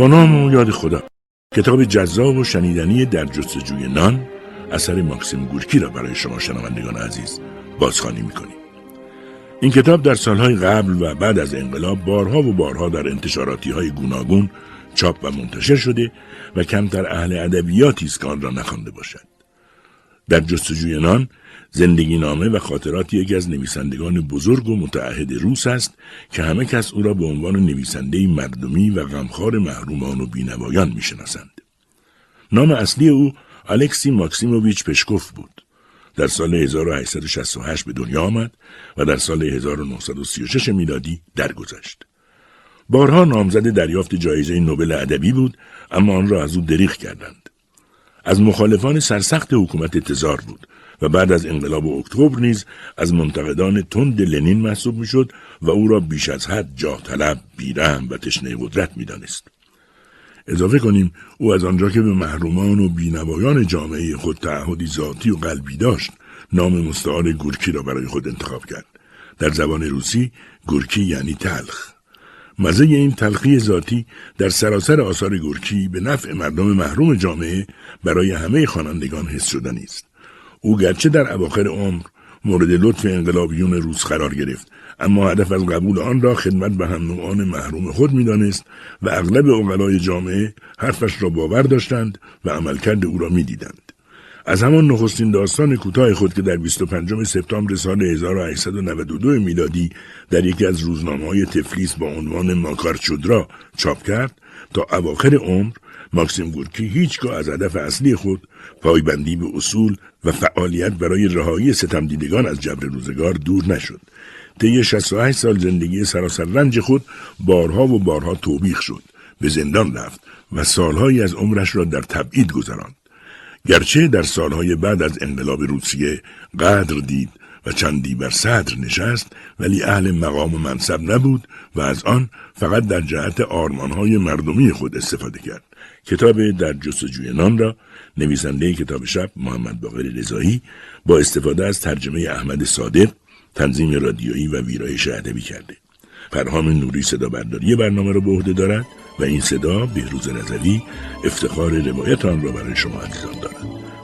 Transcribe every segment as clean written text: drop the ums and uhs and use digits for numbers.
با نام و یاد خدا، کتاب جذاب و شنیدنی در جستجوی نان اثر ماکسیم گورکی را برای شما شنوندگان عزیز بازخوانی میکنیم. این کتاب در سالهای قبل و بعد از انقلاب بارها و بارها در انتشاراتی‌های گوناگون چاپ و منتشر شده و کمتر اهل ادبیاتی است که آن را نخوانده باشد. در جستجوی نان زندگی نامه و خاطرات یکی از نویسندگان بزرگ و متعهد روس است که همه کس او را به عنوان نویسنده مردمی و غمخوار محرومان و بینوایان میشناسند. نام اصلی او الکسی ماکسیموویچ پشکوف بود. در سال 1868 به دنیا آمد و در سال 1936 میلادی درگذشت. بارها نامزد دریافت جایزه نوبل ادبی بود، اما آن را از او دریغ کردند. از مخالفان سرسخت حکومت تزار بود و بعد از انقلاب اکتبر نیز از منتقدان تند لنین محسوب میشد و او را بیش از حد جاه طلب، بی‌رحم و تشنه قدرت میدانست. اضافه کنیم او از آنجا که به محرومان و بینوایان جامعه خود تعهدی ذاتی و قلبی داشت، نام مستعار گورکی را برای خود انتخاب کرد. در زبان روسی گورکی یعنی تلخ. مزه این تلخی ذاتی در سراسر آثار گورکی به نفع مردم محروم جامعه برای همه خوانندگان حس شدنی است. او گرچه در اواخر عمر مورد لطف انقلابیون روس قرار گرفت، اما هدف از قبول آن را خدمت به هم نوعان محروم خود می دانست و اغلب عقلای جامعه حرفش را باور داشتند و عملکرد او را می دیدند. از همان نخستین داستان کوتاه خود که در 25 سپتامبر سال 1892 میلادی در یکی از روزنامه‌های تفلیس با عنوان ماکارچودرا چاپ کرد تا اواخر عمر، ماکسیم گورکی هیچگاه از هدف اصلی خود، پایبندی به اصول و فعالیت برای رهایی ستمدیدگان از جبر روزگار، دور نشد. طی 68 سال زندگی سراسر رنج خود بارها و بارها توبیخ شد، به زندان رفت و سالهایی از عمرش را در تبعید گذراند. گرچه در سالهای بعد از انقلاب روسیه قدر دید و چندی بر صدر نشست، ولی اهل مقام و منصب نبود و از آن فقط در جهت آرمانهای مردمی خود استفاده کرد. کتاب در جستجوی نان را نویسنده کتاب شب محمد باقر رضایی با استفاده از ترجمه احمد صادق، تنظیم رادیویی و ویرایش ادبی کرده. پرهام نوری صدا برداری برنامه را به عهده دارد و این صدا بهروز رضوی افتخار روایت آن را برای شما عزیزان دارد.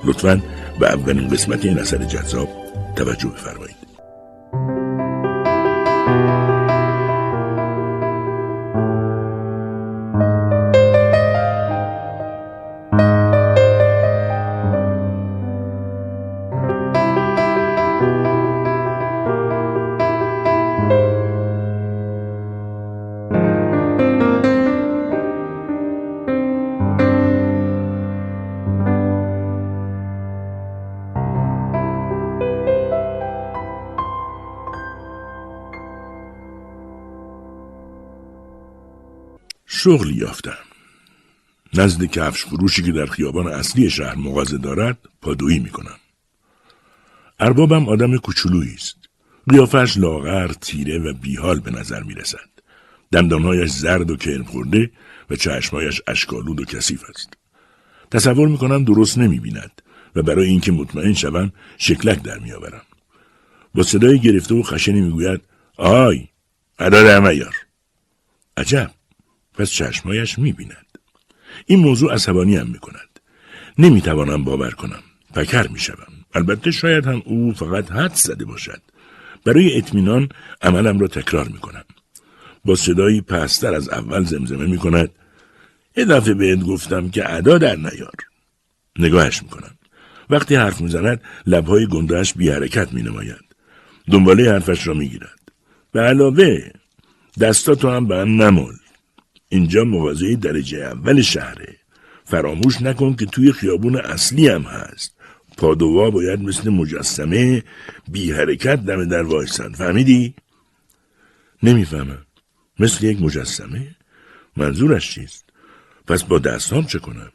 لطفاً به اولین قسمت این اثر جذاب توجه بفرمایید. شغلی یافتم. نزد کفش فروشی که در خیابان اصلی شهر مغازه دارد پادویی میکنم. اربابم آدم کوچولویی است. قیافش لاغر، تیره و بیحال به نظر میرسد. دندانهایش زرد و کرم خورده و چشمهایش اشکالود و کثیف است. تصور میکنم درست نمیبیند و برای اینکه مطمئن شوم شکلک در میآورم. با صدای گرفته و خشنی میگوید: آهای، عداد امیار. عجب، پس چشمایش می‌بیند. این موضوع عصبانی هم می‌کند. نمی‌توانم باور کنم. پکر می‌شوم. البته شاید هم او فقط حدس زده باشد. برای اطمینان عملم را تکرار می‌کنم. با صدایی پست‌تر از اول زمزمه می‌کند: یه دفعه بهت گفتم که ادا در نیار. نگاهش می‌کنم. وقتی حرف می‌زند لب‌های گنده‌اش بی حرکت می‌نمایند. دنباله حرفش را می‌گیرد. به علاوه دستاتو هم به هم نمال. اینجا مغازه درجه اول شهره. فراموش نکن که توی خیابون اصلی هم هست. پادوها باید مثل مجسمه بی حرکت دم در وایسن. فهمیدی؟ نمیفهمم. مثل یک مجسمه؟ منظورش چیست؟ پس با دستام چه کنم؟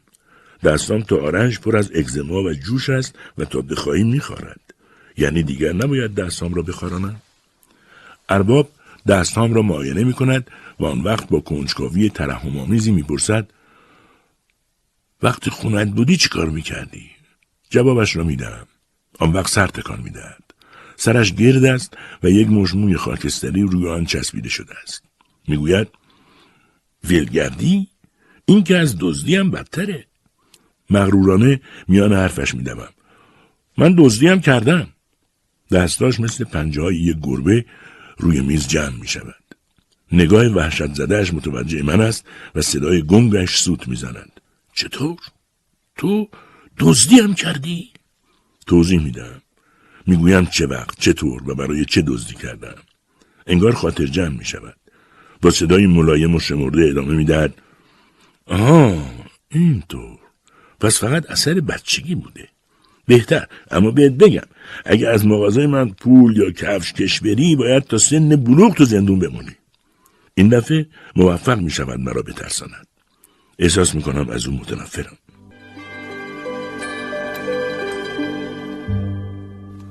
دستام تا آرنج پر از اگزما و جوش است و تا بخواهی میخارد. یعنی دیگر نباید دستام را بخارانم؟ ارباب دستام را معاینه میکند و آن وقت با کنجکاوی ترحم‌آمیزی میپرسد: وقتی خونت بودی چی کار میکردی؟ جوابش را میدم. آن وقت سر تکان میدهد. سرش گرد است و یک مشت موی خاکستری روی آن چسبیده شده است. میگوید: ویلگردی؟ این که از دزدی هم بدتره. مغرورانه میان حرفش میدمم. من دزدی هم کردم. دستاش مثل پنجه‌های یک گربه روی میز جمع میشود. نگاه وحشت زدهش متوجه من است و صدای گنگش سوت میزند. چطور؟ تو دزدی هم کردی؟ توضیح میدم. میگویم چه وقت، چطور و برای چه دزدی کردم. انگار خاطر جمع میشود. با صدای ملایم و شمرده ادامه میدهد. آها، اینطور. پس فقط اثر بچگی بوده. بهتر، اما بهت بگم اگه از مغازه من پول یا کفش کش بری باید تا سن بلوغ تو زندون بمونی. این دفعه موفق می شود مرا بترساند. احساس می کنم از اون متنفرم.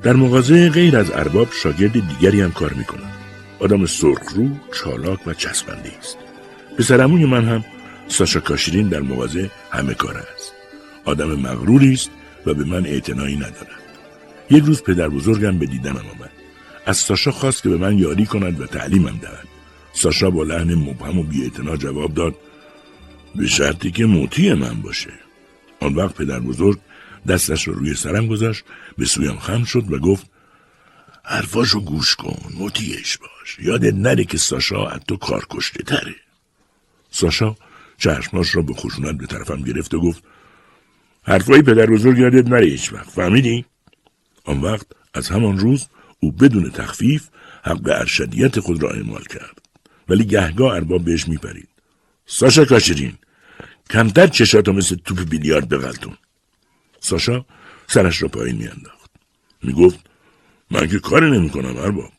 در مغازه غیر از ارباب شاگرد دیگری هم کار می کنم. آدم سرخرو، چالاک و چسبنده است. پسرعموی من هم ساشا کاشیرین در مغازه همه کاره است. آدم مغروری است و به من اعتنایی ندارد. یک روز پدر بزرگم به دیدنم آمد. از ساشا خواست که به من یاری کند و تعلیمم دهد. ساشا با لحن مبهم و بی‌اعتنا جواب داد به شرطی که موتی من باشه. آن وقت پدر بزرگ دستش رو روی سرم گذاشت، به سویم خم شد و گفت حرفاشو گوش کن، موتیش باش، یادت نره که ساشا از تو کار کشته تره. ساشا چشماش را به خشونت به طرفم گرفت و گفت حرفای پدر بزرگ یادت نره هیچ وقت، فهمیدی؟ آن وقت از همان روز او بدون تخفیف حق ارشدیت خود را اعمال کرد، ولی گهگاه ارباب بهش میپرید. ساشا کاشیرین، کمتر چشاتو مثل توپ بیلیارد بغلتون. ساشا سرش را پایین میانداخت. میگفت من که کاری نمی کنم ارباب.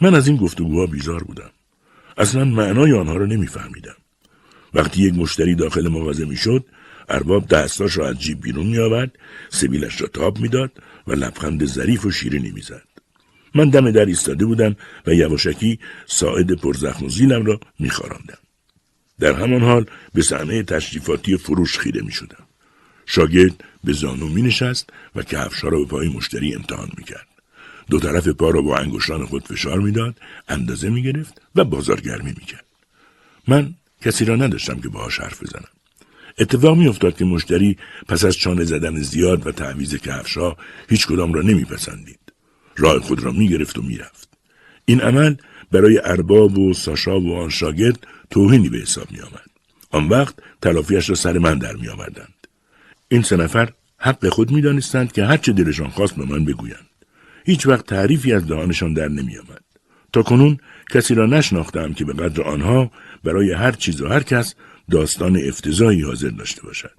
من از این گفتگوها بیزار بودم. اصلا معنای آنها را نمیفهمیدم. وقتی یک مشتری داخل مغازه میشد، ارباب دستاش را از جیب بیرون می آورد، سبیلش را تاب میداد و لبخند ظریف و شیرینی میزد. من دم در ایستاده بودم و یواشکی ساعد پرزخم و زیلم را میخاراندم. در همان حال به صحنه تشریفاتی فروش خیره میشدم. شاگرد به زانو می نشست و کفش‌ها را به پای مشتری امتحان میکرد. دو طرف پا را با انگشتان خود فشار میداد، اندازه میگرفت و بازارگرمی میکرد. من کسی را نداشتم که باهاش حرف بزنم. اتفاق میافتاد که مشتری پس از چانه زدن زیاد و تعویض کفش‌ها هیچ کدام را نمیپسندید. راه خود را میگرفت و میرفت. این عمل برای ارباب و ساشا و آن شاگرد توهینی به حساب میآمد. آن وقت تلافیش را سر من در میآوردند. این سه نفر حق خود میدانستند که هر چه دلشان خواست به من بگویند. هیچ وقت تعریفی از دهانشان در نمیآمد. تا کنون کسی را نشناختم که به قدر آنها برای هر چیز و هر کس داستان افتضاحی حاضر داشته باشد.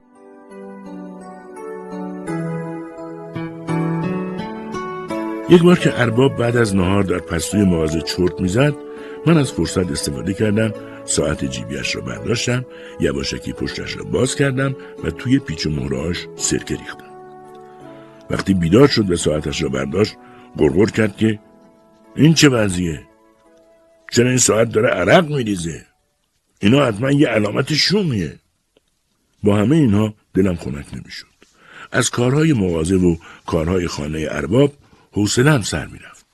یک بار که ارباب بعد از نهار در پستوی مغازه چرت میزد، من از فرصت استفاده کردم، ساعت جیبیش را برداشتم، یواشکی پشتش را باز کردم و توی پیچ و مهره‌اش سرکه ریختم. وقتی بیدار شد و ساعتش را برداشت، غرغر کرد که این چه وضعیه؟ چرا این ساعت داره عرق میریزه؟ اینا حتما یه علامت شومیه. با همه اینها دلم خنک نمیشد. از کارهای مغازه و کارهای خانه ارباب حوصله‌ام سر میرفت.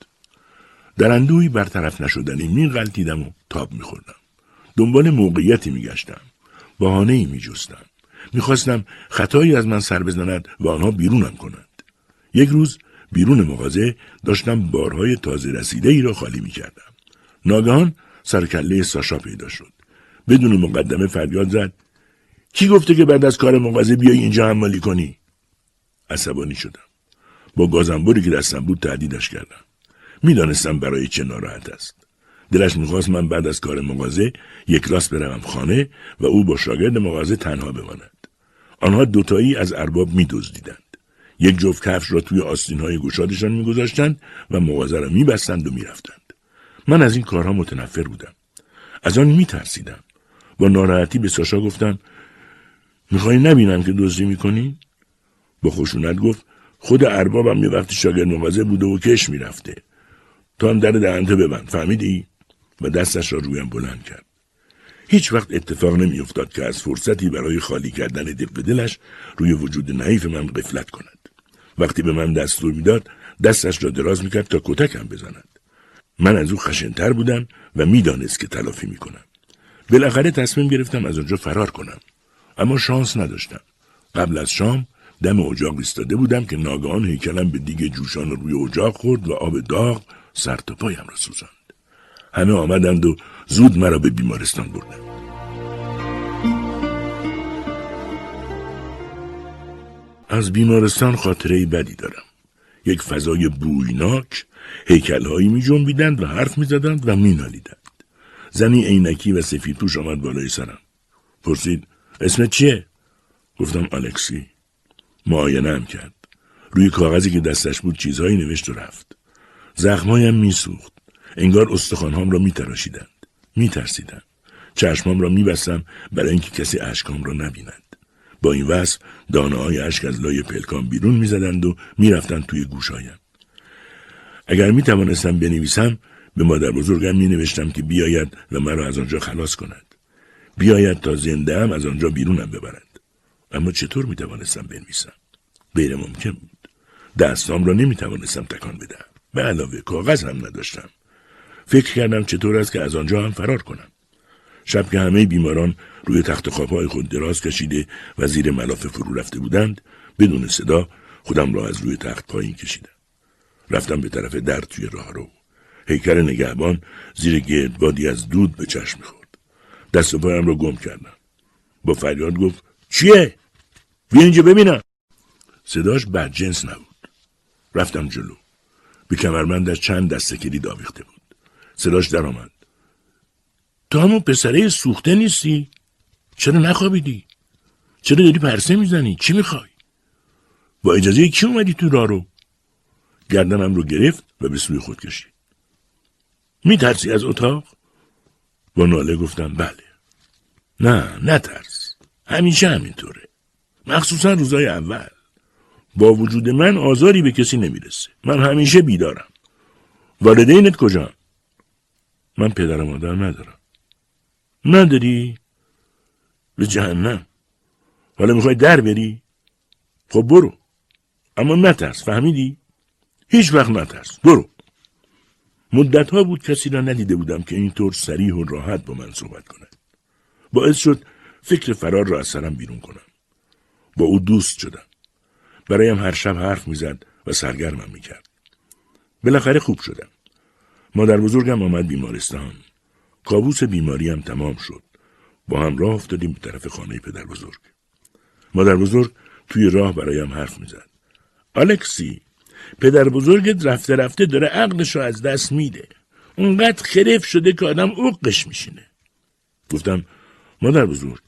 در اندوهی برطرف نشدنی میغلطیدم و تاب میخوردم. دنبال موقعیتی میگشتم. بهانه‌ای میجستم. میخواستم خطایی از من سر بزند و آنها بیرونم کنند. یک روز بیرون مغازه داشتم بارهای تازه رسیده‌ای را خالی میکردم. ناگهان سرکله ساشا پیدا شد. بدون مقدمه فریاد زد کی گفته که بعد از کار مغازه بیای اینجا حمالی کنی؟ عصبانی شدم. با گازنبوری که دستم بود تهدیدش کردم. میدانستم برای چه ناراحت است. دلش میخواست من بعد از کار مغازه یک راست بروم خانه و او با شاگرد مغازه تنها بماند. آنها دوتایی از ارباب میدزدیدند. یک جفت کفش را توی آستینهای گشادشان میگذاشتند و مغازه را میبستند و میرفتند. من از این کارها متنفر بودم. از آن میترسیدم. با ناراحتی به ساشا گفتم میخوای نبینم که دزدی میکنی؟ با خشونت گفت خود اربابم یه وقتی شاگرد مغازه بوده و کش میرفته. تو هم در دهنتو ببند، فهمیدی؟ و دستش را رویم بلند کرد. هیچ وقت اتفاق نمیافتاد که از فرصتی برای خالی کردن دق دلش روی وجود نحیف من غفلت کند. وقتی به من دستور میداد، دستش را دراز میکرد تا کتکم بزند. من از او خشنتر بودم و میدانست که تلافی میکنم. بالاخره تصمیم گرفتم از اونجا فرار کنم، اما شانس نداشتم. قبل از شام دم اجاق ایستاده بودم که ناگهان هیکلم به دیگ جوشان روی اجاق خورد و آب داغ سر تا پایم را سوزاند. همه آمدند و زود مرا به بیمارستان بردند. از بیمارستان خاطره‌ای بدی دارم. یک فضای بویناک، هیکل‌هایی می‌جنبیدند و حرف می‌زدند و می‌نالیدند. زنی عینکی و سفیدپوش آمد بالای سرم. پرسید: اسمت چیه؟ گفتم الکسی. معاینه‌ام کرد. روی کاغذی که دستش بود چیزهایی نوشت و رفت. زخمایم می‌سوخت. انگار استخوان‌هام را می‌تراشیدند. می‌ترسیدم. چشمام را می‌بستم برای اینکه کسی اشکام را نبیند. با این وصف دانه‌های اشک از لای پلکان بیرون می‌زدند و می‌رفتند توی گوشایم. اگر می‌توانستم بنویسم به مادر بزرگم می‌نوشتم که بیاید و مرا از آنجا خلاص کند. بیاید تا زنده‌ام از آنجا بیرونم ببرند. اما چطور می‌توانستم بنویسم؟ غیر ممکن بود. دستام را نمی‌توانستم تکان بدهم. به علاوه کاغذ هم نداشتم. فکر کردم چطور است که از آنجا هم فرار کنم. شب که همه بیماران روی تخت خوابهای خود دراز کشیده و زیر ملافه فرو رفته بودند، بدون صدا خودم را از روی تخت پایین کشیدم. رفتم به طرف در توی راهرو. هیکل نگهبان زیر گردبادی از دود به چشم می‌خورد. دست و پایم را گم کردم. با فریاد گفت: چیه؟ بیا اینجا ببینم. صداش بدجنس نبود. رفتم جلو. به کمربندش چند دسته کلید آویخته بود. صداش درآمد: تو همون پسره سوخته نیستی؟ چرا نخوابیدی؟ چرا داری پرسه میزنی؟ چی میخوای؟ با اجازه کی اومدی تو راه رو؟ گردنم رو گرفت و به سوی خود کشید. میترسی از اتاق؟ با ناله گفتم بله. نه ترس. همیشه همینطوره. مخصوصا روزای اول. با وجود من آزاری به کسی نمیرسه. من همیشه بیدارم. والدینت کجا؟ من پدر و مادر ندارم. نداری؟ به جهنم. حالا میخوای در بری؟ خب برو. اما نترس، فهمیدی؟ هیچ وقت نترس، برو. مدتها بود کسی را ندیده بودم که اینطور صریح و راحت با من صحبت کند. باعث شد فکر فرار را از سرم بیرون کنم. با او دوست شدم. برایم هر شب حرف میزد و سرگرمم میکرد. بالاخره خوب شدم. مادر بزرگم آمد بیمارستان. کابوس بیماریم تمام شد. با هم راه افتادیم به طرف خانه پدر بزرگ. مادر بزرگ توی راه برایم حرف میزد. الکسی، پدر بزرگت رفته رفته داره عقلش رو از دست میده. اونقدر خرف شده که آدم عقش میشینه. گفتم مادر بزرگ،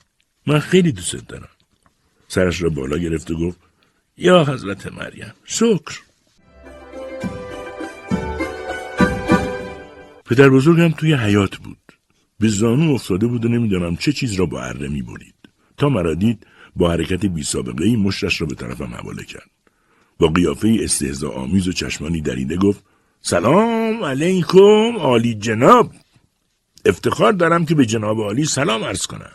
من خیلی دوست دارم. سرش را بالا گرفت و گفت: یا حضرت مریم، شکر. پدر بزرگم توی حیات بود. به زانو افتاده بود و نمیدانم چه چیز را با اره می‌برید. تا مرا دید با حرکت بی سابقه‌ای مشتش را به طرفم حواله کرد. با قیافه استهزاآمیز و چشمانی دریده گفت: سلام علیکم عالی جناب. افتخار دارم که به جناب عالی سلام عرض کنم.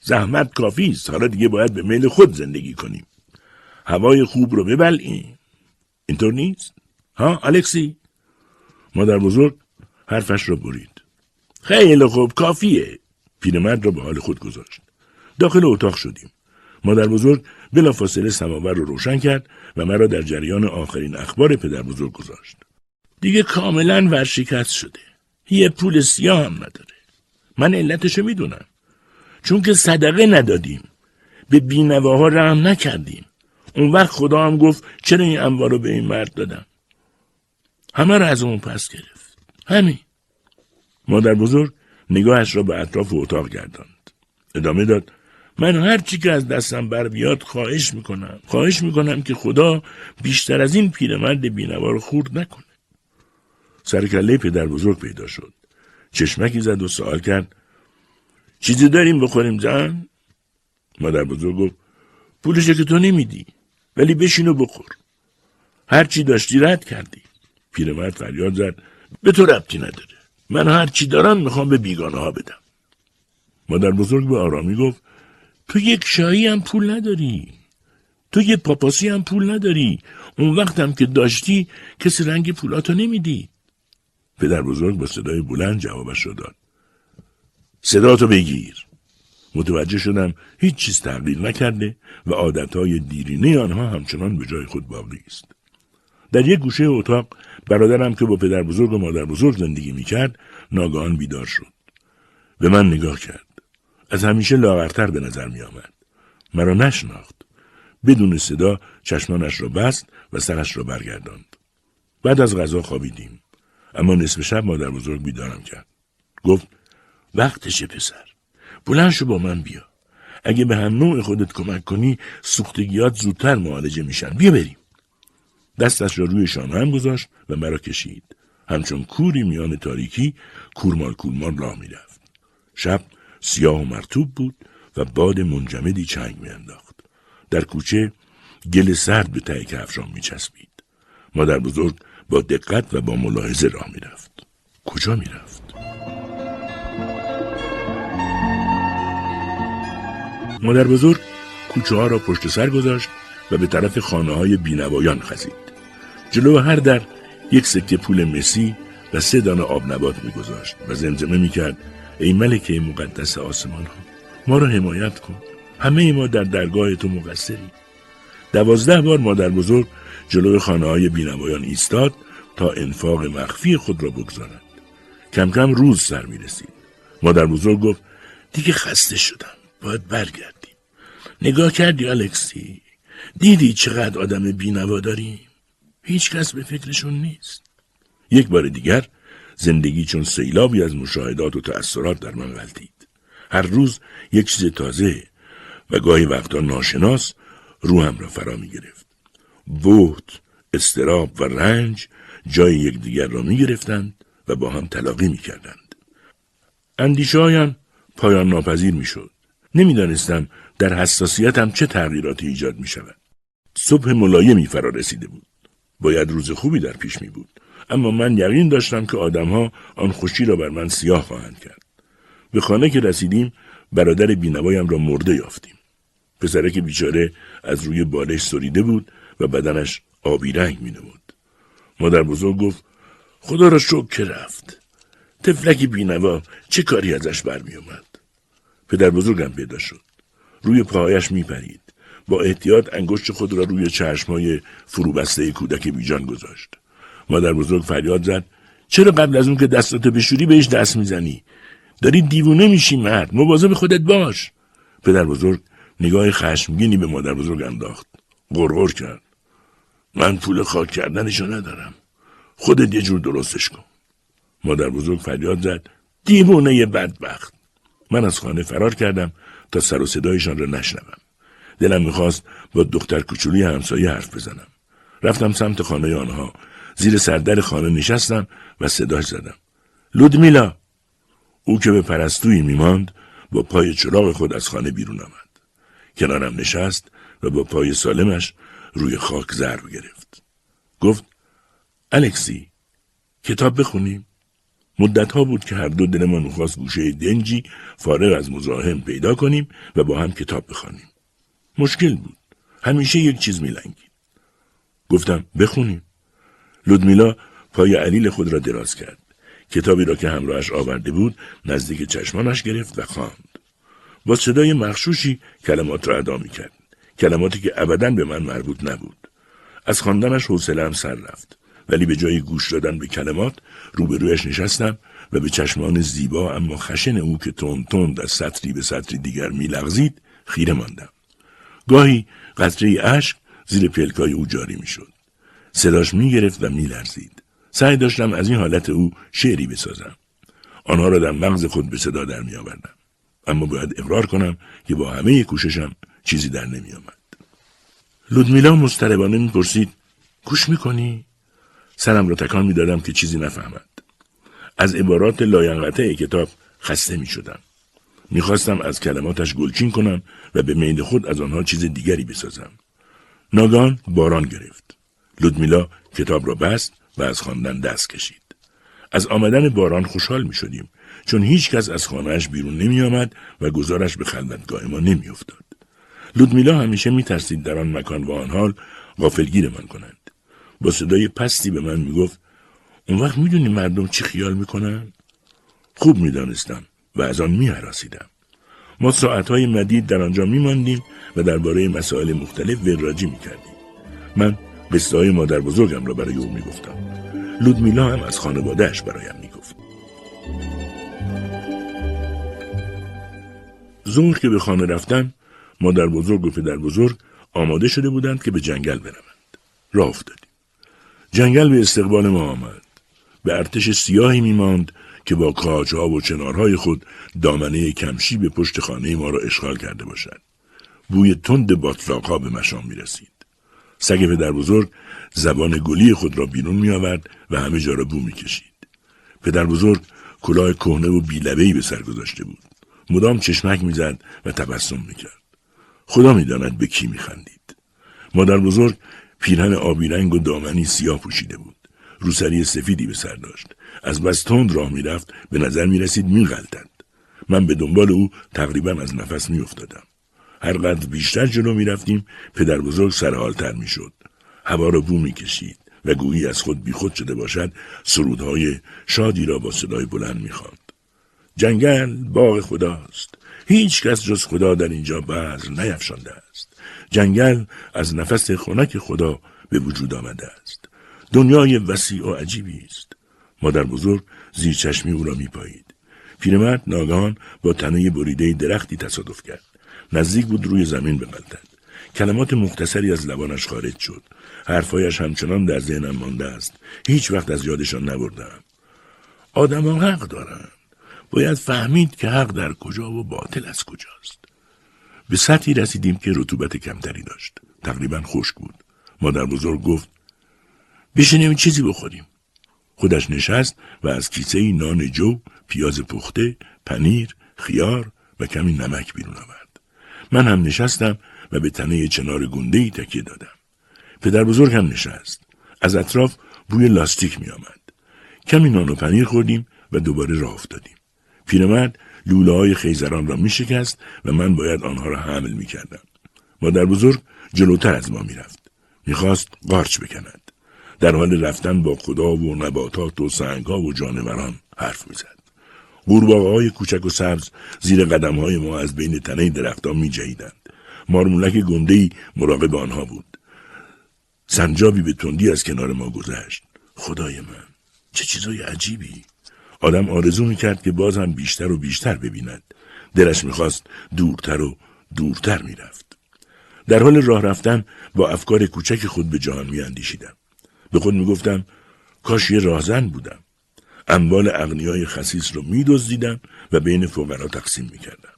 زحمت کافی است. حالا دیگه باید به میل خود زندگی کنیم. هوای خوب رو ببلعیم. اینطور نیست؟ ها الکسی؟ مادر بزرگ حرفش را برید. خیلی خوب، کافیه. پیرمرد را به حال خود گذاشت. داخل اتاق شدیم. مادر بزرگ بلافاصله سماور رو روشن کرد و مرا در جریان آخرین اخبار پدر بزرگ گذاشت. دیگه کاملا ورشکست شده. یه پول سیاه هم نداره. من علتشو میدونم. چون که صدقه ندادیم. به بینواها رحم نکردیم. اون وقت خدا هم گفت چرا این اموارو به این مرد دادم. همه را از اون پس گرفت. همین. مادر بزرگ نگاهش را به اطراف اتاق گرداند. ادامه داد: من هر چی که از دستم بر بیاد خواهش میکنم. خواهش میکنم که خدا بیشتر از این پیرمرد بی‌نوا رو خورد نکنه. سرکله پدر بزرگ پیدا شد. چشمکی زد و سوال کرد: چیزی داریم بخوریم زن؟ مادر بزرگ گفت: پولش که تو نمیدی، ولی بشین و بخور. هر چی داشتی رد کردی. پیرمرد فریاد زد: به تو ربطی نداره. من هر چی دارم میخوام به بیگانه ها بدم. مادر بزرگ به آرامی گفت: تو یک شایی هم پول نداری. تو یک پاپاسی هم پول نداری. اون وقت هم که داشتی کسی رنگ پولاتو نمیدی. پدر بزرگ با صدای بلند جوابش را داد: صداتو بگیر. متوجه شدم هیچ چیز تغییر نکرده و عادتهای دیرینه آنها همچنان به جای خود باقی است. در یک گوشه اتاق برادرم که با پدر بزرگ و مادر بزرگ زندگی میکرد ناگهان بیدار شد. به من نگاه کرد. از همیشه لاغرتر به نظر می آمد. مرا نشناخت. بدون صدا چشمانش را بست و سرش را برگرداند. بعد از غذا خوابیدیم. اما نصف شب مادر بزرگ بیدارم کرد. گفت وقتشه پسر. بلند شو با من بیا. اگه به هم نوع خودت کمک کنی سوختگیات زودتر معالجه میشن. بیا بریم. دستش را روی شانه‌ام گذاشت و مرا کشید. همچون کوری میان تاریکی کورمال کورمال راه میرفت. شب سیاه و مرطوب بود و باد منجمدی چنگ میانداخت. در کوچه گل سرد به ته کفشام میچسبید. مادر بزرگ با دقت و با ملاحظه راه میرفت. کجا میرفت؟ مادر بزرگ کوچه ها را پشت سر گذاشت و به طرف خانه های بینوایان خزید. جلو هر در یک سکه پول مسی و 3 دانه آب نبات میگذاشت و زمزمه میکرد ای ملکه مقدس آسمان ها ما را حمایت کن، همه ما در درگاه تو مقصریم. 12 بار مادر بزرگ جلو خانه های بینوایان ایستاد تا انفاق مخفی خود را بگذارد. کم کم روز سر می رسید. مادر بزرگ گفت دیگه خسته شدم، باید برگردیم. نگاه کردی الکسی؟ دیدی چقدر آدم بینوا داریم؟ هیچ کس به فکرشون نیست. یک بار دیگر زندگی چون سیلابی از مشاهدات و تأثیرات در من غلطید. هر روز یک چیز تازه و گاهی وقتا ناشناس روحم را فرا می گرفت. بهت، استراب و رنج جای یکدیگر را می گرفتند و با هم تلاقی می کردند. اندیشه‌هایم پایان ناپذیر می شد. نمی دانستم در حساسیتم چه تغییراتی ایجاد می شود. صبح ملایمی فرا رسیده بود. باید روز خوبی در پیش می بود. اما من یقین داشتم که آدم‌ها آن خوشی را بر من سیاه خواهند کرد. به خانه که رسیدیم برادر بینوایم را مرده یافتیم. پسرک بیچاره از روی بالش سریده بود و بدنش آبی رنگ می‌نمود. مادر بزرگ گفت خدا را شکر که رفت. طفلک بینوا چه کاری ازش برمی اومد؟ پدر بزرگم پیدا شد. روی پاهایش میپرید. با احتیاط انگشت خود را روی چشم‌های فروبسته کودک بیجان گذاشت. مادر بزرگ فریاد زد چرا قبل از اون که دستاتو بشوری بهش دست میزنی؟ داری دیوونه میشی مرد، مواظب خودت باش. پدر بزرگ نگاه خشمگینی به مادر بزرگ انداخت. غرغر کرد. من پول خاک کردنشو ندارم. خودت یه جور درستش کن. مادر بزرگ فریاد زد. دیوونه یه بدبخت. من از خانه فرار کردم تا سر و صدایشان را نشنوم. دلم میخواست با دختر کوچولی همسایه حرف بزنم. رفتم سمت خانه آنها. زیر سردر خانه نشستم و صداش زدم. لودمیلا! او که به پرستویی میماند با پای چراغ خود از خانه بیرون آمد. کنارم نشست و با پای سالمش روی خاک ضرب گرفت. گفت الکسی کتاب بخونیم. مدتها بود که هر دو دلمان می‌خواست گوشه دنجی فارغ از مزاحم پیدا کنیم و با هم کتاب بخوانیم. مشکل بود. همیشه یک چیز میلنگید. گفتم بخونیم. لودمیلا پای علیل خود را دراز کرد. کتابی را که همراهش آورده بود نزدیک چشمانش گرفت و خواند. با صدای مخشوشی کلمات را ادا می‌کرد. کلماتی که ابداً به من مربوط نبود. از خواندنش حوصله‌ام سر رفت. ولی به جای گوش دادن به کلمات روبرویش نشستم و به چشمان زیبا اما خشن او که تند از سطری به سطری دیگر می‌لغزید خیره ماندم. گاهی قطره‌ای اشک زیر پلکای او جاری می‌شد. صداش می‌گرفت و می‌لرزید. سعی داشتم از این حالت او شعری بسازم. آنها را در مغز خود به صدا در می‌آوردم. اما باید اقرار کنم که با همه کوششم چیزی در نمی آمد. لودمیلا مضطربانه می پرسید گوش می کنی؟ سرم را تکان می دادم که چیزی نفهمد. از عبارات لاینقطع کتاب خسته می شدم. می خواستم از کلماتش گلچین کنم و به میل خود از آنها چیز دیگری بسازم. ناگهان باران گرفت. لودمیلا کتاب را بست و از خواندن دست کشید. از آمدن باران خوشحال می شدیم چون هیچ کس از خانهش بیرون نمی آمد و گزارش به خلوتگاه ما نمی افتاد. لودمیلا همیشه می ترسید در آن مکان و آن حال غافلگیر من کنند. با صدای پستی به من می گفت اون وقت می دونی مردم چی خیال می کنن؟ خوب می دانستم و از آن می‌هراسیدم. ما ساعت‌های مدید در آنجا می‌ماندیم و درباره مسائل مختلف وراجی می‌کردیم. من قصه‌های مادر بزرگم را برای او می‌گفتم. لودمیلا هم از خانواده‌اش برایم می‌گفت. زود که به خانه رفتم، مادر بزرگ و پدر بزرگ آماده شده بودند که به جنگل بروند. راه افتادیم. جنگل به استقبال ما آمد. به ارتش سیاهی می‌ماند که با کاج‌ها و چنارهای خود دامنه کمشی به پشت خانه ما را اشغال کرده باشد. بوی تند باتلاق‌ها به مشام می‌رسید. سگ پدر بزرگ زبان گلی خود را بیرون می‌آورد و همه جا را بو می‌کشید. پدر بزرگ کلاه کهنه و بی‌لبه‌ای به سر گذاشته بود. مدام چشمک می‌زد و تبسم می‌کرد. خدا می‌داند به کی می‌خندید. مادر بزرگ پیرهن آبی رنگ و دامنی سیاه پوشیده بود. روسری سفیدی به سر داشت. از بس تند راه میرفت به نظر میرسید میغلطد. من به دنبال او تقریبا از نفس میافتادم. هر قدر بیشتر جلو میرفتیم پدر بزرگ سرحالتر میشد. هوا را بو میکشید و گویی از خود بیخود شده باشد سرودهای شادی را با صدای بلند میخواند. جنگل باغ خداست. هیچ کس جز خدا در اینجا بذر نیفشانده است. جنگل از نفس خنک خدا به وجود آمده است. دنیای وسیع و عجیبی است. مادر بزرگ زیر چشمی او را میپایید. پیرمرد ناگهان با تنه بریده درختی تصادف کرد. نزدیک بود روی زمین بغلطد. کلمات مختصری از لبانش خارج شد. حرفایش همچنان در ذهنم مانده است. هیچ وقت از یادشان نبردم. آدم‌ها حق دارند. باید فهمید که حق در کجا و باطل از کجاست. به سطحی رسیدیم که رطوبت کمتری داشت. تقریبا خشک بود. مادر بزرگ گفت: بشینیم چیزی بخوریم. خودش نشست و از کیسه نان جو، پیاز پخته، پنیر، خیار و کمی نمک بیرون آورد. من هم نشستم و به تنه چنار گنده‌ای تکیه دادم. پدر بزرگ هم نشست. از اطراف بوی لاستیک می آمد. کمی نان و پنیر خوردیم و دوباره راه افتادیم. پیرمرد لوله‌های خیزران را می شکست و من باید آنها را حمل می کردم. مادر بزرگ جلوتر از ما می رفت. می خواست قارچ بکند. در حال رفتن با خدا و نباتات و سنگ‌ها و جانوران حرف می‌زد. قورباغه‌های کوچک و سبز زیر قدم‌های ما از بین تنه درخت‌ها می‌جهیدند. مارمولک گنده‌ای مراقب آنها بود. سنجابی به تندی از کنار ما گذشت. خدای من، چه چیزای عجیبی! آدم آرزو می‌کرد که باز هم بیشتر و بیشتر ببیند. دلش می‌خواست دورتر و دورتر می‌رفت. در حال راه رفتن با افکار کوچک خود به جهان می‌اندیشیدم. به خود میگفتم کاش یه راهزن بودم. اموال اغنیای خسیس رو میدزدیدم و بین فقرا تقسیم میکردم.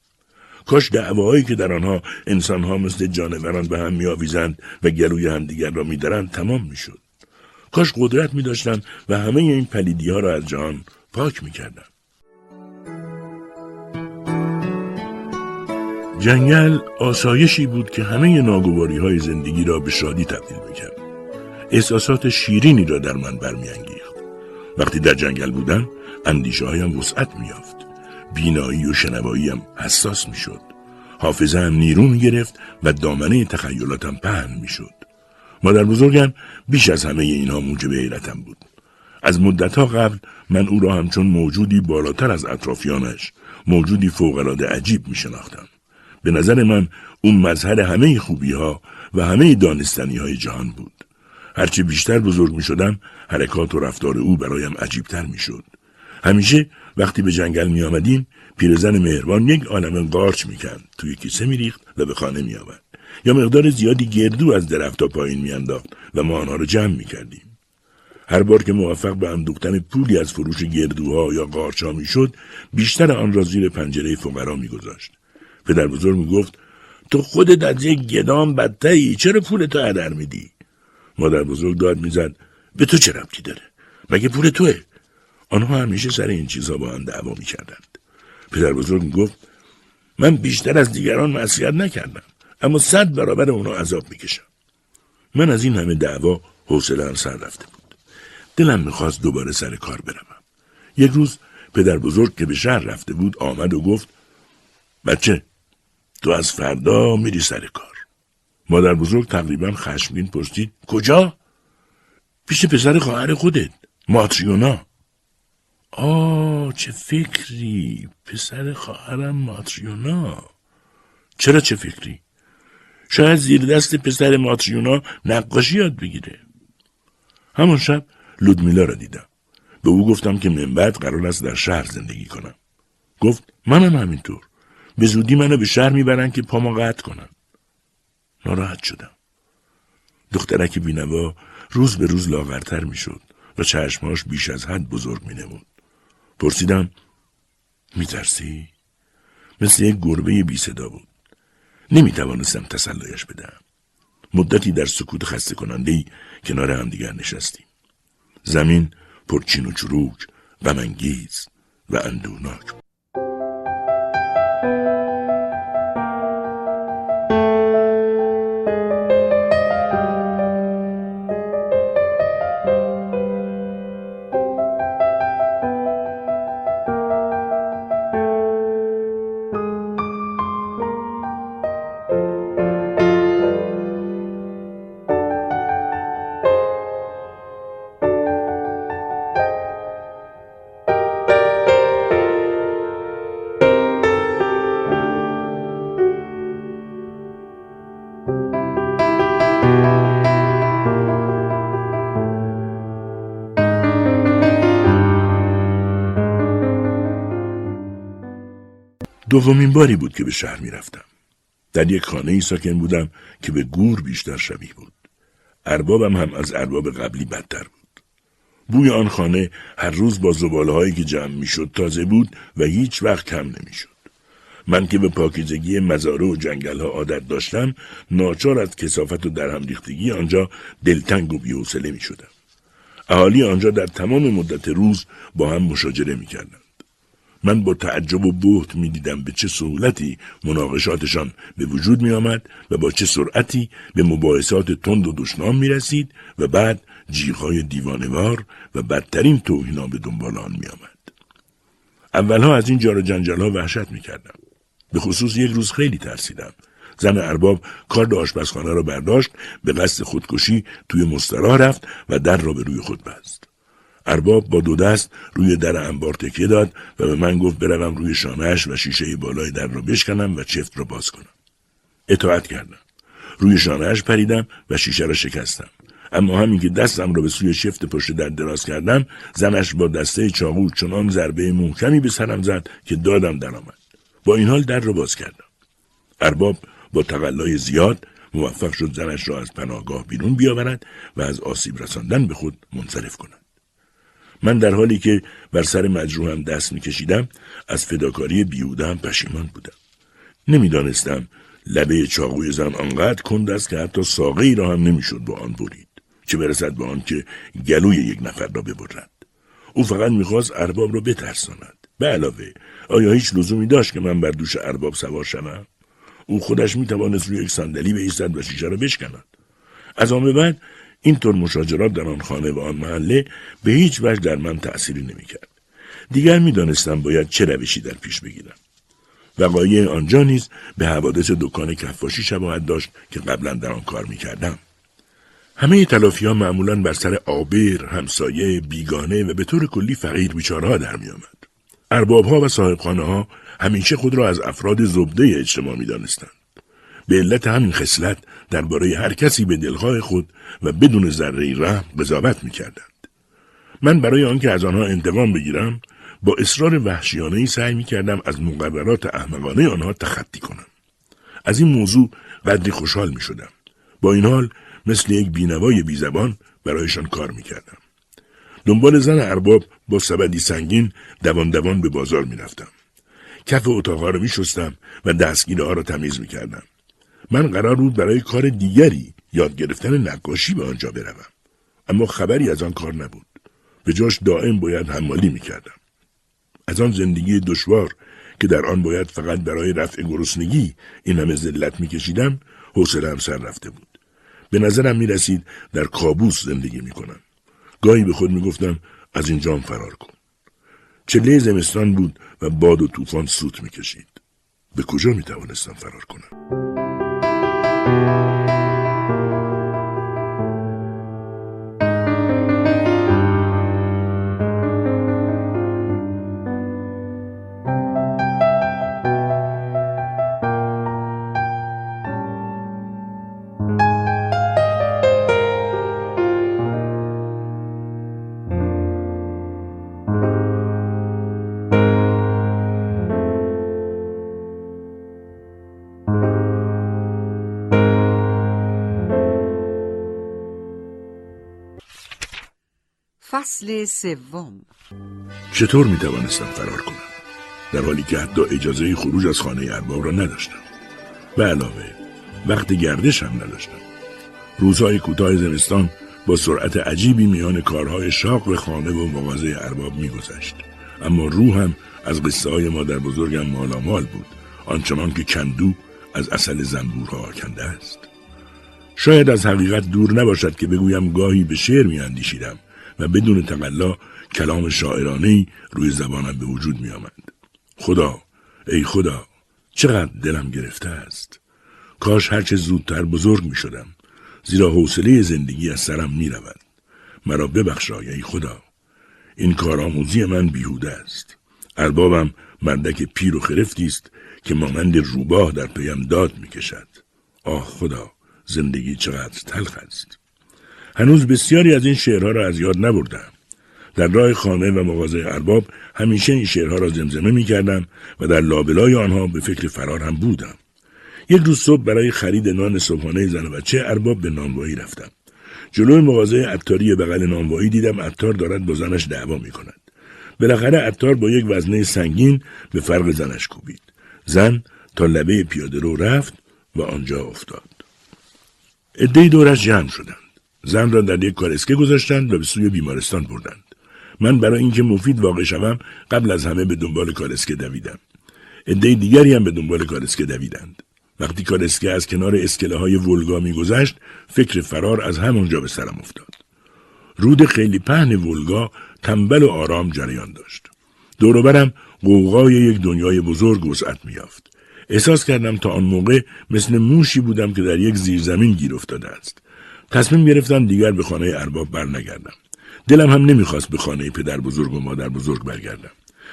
کاش دعواهایی که در آنها انسانها مثل جانوران به هم میآویزند و گلوی همدیگر را میدرند تمام میشد. کاش قدرت میداشتم و همه این پلیدی‌ها را از جهان پاک میکردم. جنگل آسایشی بود که همه ناگواری‌های زندگی را به شادی تبدیل میکرد. احساسات شیرینی را در من برمی‌انگیخت. وقتی در جنگل بودم، اندیشه‌هایم وسعت می‌یافت. بینایی و شنواییم حساس می‌شد. حافظه‌ام نیرو می‌گرفت و دامنه تخیلاتم پهن می‌شد. مادر بزرگم بیش از همه اینها موجب حیرتم بود. از مدت‌ها قبل من او را همچون موجودی بالاتر از اطرافیانش، موجودی فوق‌العاده عجیب می‌شناختم. به نظر من او مظهر همه خوبی‌ها و همه دانستنی‌های جهان بود. هرچه بیشتر بزرگ می شدم، حرکات و رفتار او برایم عجیبتر می شد. همیشه وقتی به جنگل می آمدیم، پیرزن مهربان یک عالمه قارچ می کند، توی کیسه می ریخت و به خانه می آمد. یا مقدار زیادی گردو از درخت‌ها پایین می انداخت و ما آنها را جمع می کردیم. هر بار که موفق به اندوختن پولی از فروش گردوها یا قارچ‌ها می شد، بیشتر آن را زیر پنجره فقرا می گذاشت. پدر بزرگ می گفت: تو خودت از یک گدام بدتری، چرا پولتو هدر میدی؟ مادر بزرگ داد میزد: به تو چه ربطی داره؟ مگه پول توه؟ آنها همیشه سر این چیزها با هم دعوا میکردند. پدر بزرگ میگفت: من بیشتر از دیگران معصیت نکردم، اما 100 برابر اونا عذاب میکشم. من از این همه دعوا حوصله‌ام سر رفته بود. دلم میخواست دوباره سر کار برم. یک روز پدر بزرگ که به شهر رفته بود آمد و گفت: بچه، تو از فردا میری سر کار. مادر بزرگ تقریبا خشمگین پرسید: کجا؟ پیش پسر خواهر خودت، ماتریونا. چه فکری، پسر خواهرم ماتریونا. چرا چه فکری؟ شاید زیر دست پسر ماتریونا نقاشی یاد بگیره. همون شب لودمیلا را دیدم. به او گفتم که من بعد قرار است در شهر زندگی کنم. گفت منم همینطور. به زودی منو به شهر میبرن که پامو قطع کنن. ناراحت شدم. دخترک بینوا روز به روز لاغرتر میشد و چشماش بیش از حد بزرگ مینمود. پرسیدم میترسی؟ مثل یک گربه بی صدا بود. نمیتوانستم تسلایش بدم. مدتی در سکوت خسته کننده‌ای کنار هم دیگر نشستیم. زمین پرچین و چروک، غم‌انگیز و اندوناک بود. دومین باری بود که به شهر می رفتم. در یک خانه ای ساکن بودم که به گور بیشتر شبیه بود. اربابم هم از ارباب قبلی بدتر بود. بوی آن خانه هر روز با زباله هایی که جمع می شد تازه بود و هیچ وقت کم نمی شد. من که به پاکیزگی مزارع و جنگل ها عادت داشتم، ناچار از کثافت و درهمریختگی آنجا دلتنگ و بی‌حوصله می شدم. اهالی آنجا در تمام مدت روز با هم مشاجره می کردن. من با تعجب و بهت می دیدم به چه سهولتی مناقشاتشان به وجود می آمد و با چه سرعتی به مباحثات تند و دشنام می رسید و بعد جیغ‌های دیوانه‌وار و بدترین توهین‌ها به دنبال آن می آمد. اولها از این جار و جنجال‌ها وحشت می کردم. به خصوص یک روز خیلی ترسیدم. زن ارباب کارد آشپزخانه را برداشت، به قصد خودکشی توی مستراح رفت و در را به روی خود بست. ارباب با دو دست روی در انبار تکیه داد و به من گفت بروم روی شانه‌اش و شیشه بالای در را بشکنم و چفت را باز کنم. اطاعت کردم. روی شانه‌اش پریدم و شیشه را شکستم. اما همین که دستم را به سوی چفت پشت در دراز کردم، زنش با دسته چاقو چنان ضربه محکمی به سرم زد که دادم درآمد. با این حال در را باز کردم. ارباب با تقلای زیاد موفق شد زنش را از پناهگاه بیرون بیاورد و از آسیب رساندن به خود منصرف کند. من در حالی که بر سر مجروحم دست می‌کشیدم، از فداکاری بیهوده‌ام پشیمان بودم. نمی‌دانستم لبه چاقوی زن آنقدر کند است که حتی ساقه‌ای را هم نمی‌شد با آن برید، چه برسد به آن که گلوی یک نفر را ببرد. او فقط می‌خواست ارباب را بترساند. به علاوه آیا هیچ لزومی داشت که من بر دوش ارباب سوار شوم؟ او خودش می‌توانست روی یک صندلی بایستد و شیشه را بشکند. از آن به بعد اینطور مشاجرات در آن خانه و آن محله به هیچ وجه در من تأثیری نمی‌کرد. دیگر می‌دانستم باید چه روشی در پیش بگیرم. وقایع آنجا نیز به حوادث دکان کفاشی شباهت داشت که قبلا در آن کار می‌کردم. همه تلافی‌ها معمولاً بر سر آبر، همسایه، بیگانه و به طور کلی فقیر بیچاره‌ها در می‌آمد. ارباب‌ها و صاحبخانه‌ها همیشه خود را از افراد زبده اجتماع می‌دانستند. به علت همین خصلت درباره هر کسی به دلخواه خود و بدون ذره‌ای رحم قضاوت می‌کردند. من برای آنکه از آنها انتقام بگیرم، با اصرار وحشیانه‌ای سعی می‌کردم از مقررات احمقانه آنها تخطی کنم. از این موضوع قدری خوشحال می‌شدم. با این حال مثل یک بینوای بیزبان برایشان کار می‌کردم. دنبال زن ارباب با سبدی سنگین دوان دوان به بازار می‌رفتم. کف اتاق‌ها را می‌شستم و دستگیرها را تمیز می‌کردم. من قرار بود برای کار دیگری، یاد گرفتن نقاشی، به آنجا بروم، اما خبری از آن کار نبود. به جاش دائم باید حمالی می‌کردم. از آن زندگی دشوار که در آن باید فقط برای رفع گرسنگی این همه ذلت می‌کشیدم، حوصله‌ام سر رفته بود. به نظرم می‌رسید در کابوس زندگی می‌کنم. گاهی به خود می‌گفتم از اینجام فرار کن. چله زمستان بود و باد و طوفان سوت می‌کشید. به کجا می‌توانستم فرار کنم؟ فصل سوم. چطور می توانستم فرار کنم در حالی که حتی اجازه خروج از خانه ارباب را نداشتم؟ به علاوه وقت گردش هم نداشتم. روزهای کوتاه زمستان با سرعت عجیبی میان کارهای شاق به خانه و مغازه ارباب میگذشت، اما روحم از قصه های مادر بزرگم مالامال بود، آنچنان که کندو از عسل زنبورها آکنده است. شاید از حقیقت دور نباشد که بگویم گاهی به شعر میاندیشیدم و بدون تقلا کلام شاعرانه‌ای روی زبانم به وجود میآمد. خدا، ای خدا، چقدر دلم گرفته است. کاش هرچه زودتر بزرگ می شدم، زیرا حوصله زندگی از سرم می رود. مرا ببخشای ای خدا، این کارآموزی من بیهوده است. اربابم مردک پیر و خرفتی است که مانند روباه در پیم داد می کشد. آه خدا، زندگی چقدر تلخ است. هنوز بسیاری از این شعرها را از یاد نبردم. در راه خانه و مغازه ارباب همیشه این شعرها را زمزمه می کردم و در لابلای آنها به فکر فرار هم بودم. یک روز صبح برای خرید نان صبحانه زن و بچه ارباب به نانوایی رفتم. جلوی مغازه عطاری بغل نانوایی دیدم عطار دارد با زنش دعوا می کند. بالاخره عطار با یک وزنه سنگین به فرق زنش کوبید. زن تا لبه پیاده رو رفت و آنجا افتاد. عده‌ای دورش جمع شدند. زن را در یک کالسکه گذاشتند و به سوی بیمارستان بردند. من برای اینکه مفید واقع شوم قبل از همه به دنبال کالسکه دویدم. عده‌ای دیگری هم به دنبال کالسکه دویدند. وقتی کالسکه از کنار اسکله‌های ولگا می‌گذشت، فکر فرار از همونجا به سرم افتاد. رود خیلی پهن ولگا تنبل و آرام جریان داشت. دور و برم غوغای یک دنیای بزرگ وسعت می‌یافت. احساس کردم تا آن موقع مثل موشی بودم که در یک زیرزمین گیر افتاده است. تصمیم گرفتم دیگر به خانه ارباب برنگردم. دلم هم نمیخواست به خانه پدر بزرگ و مادر بزرگ برگردم.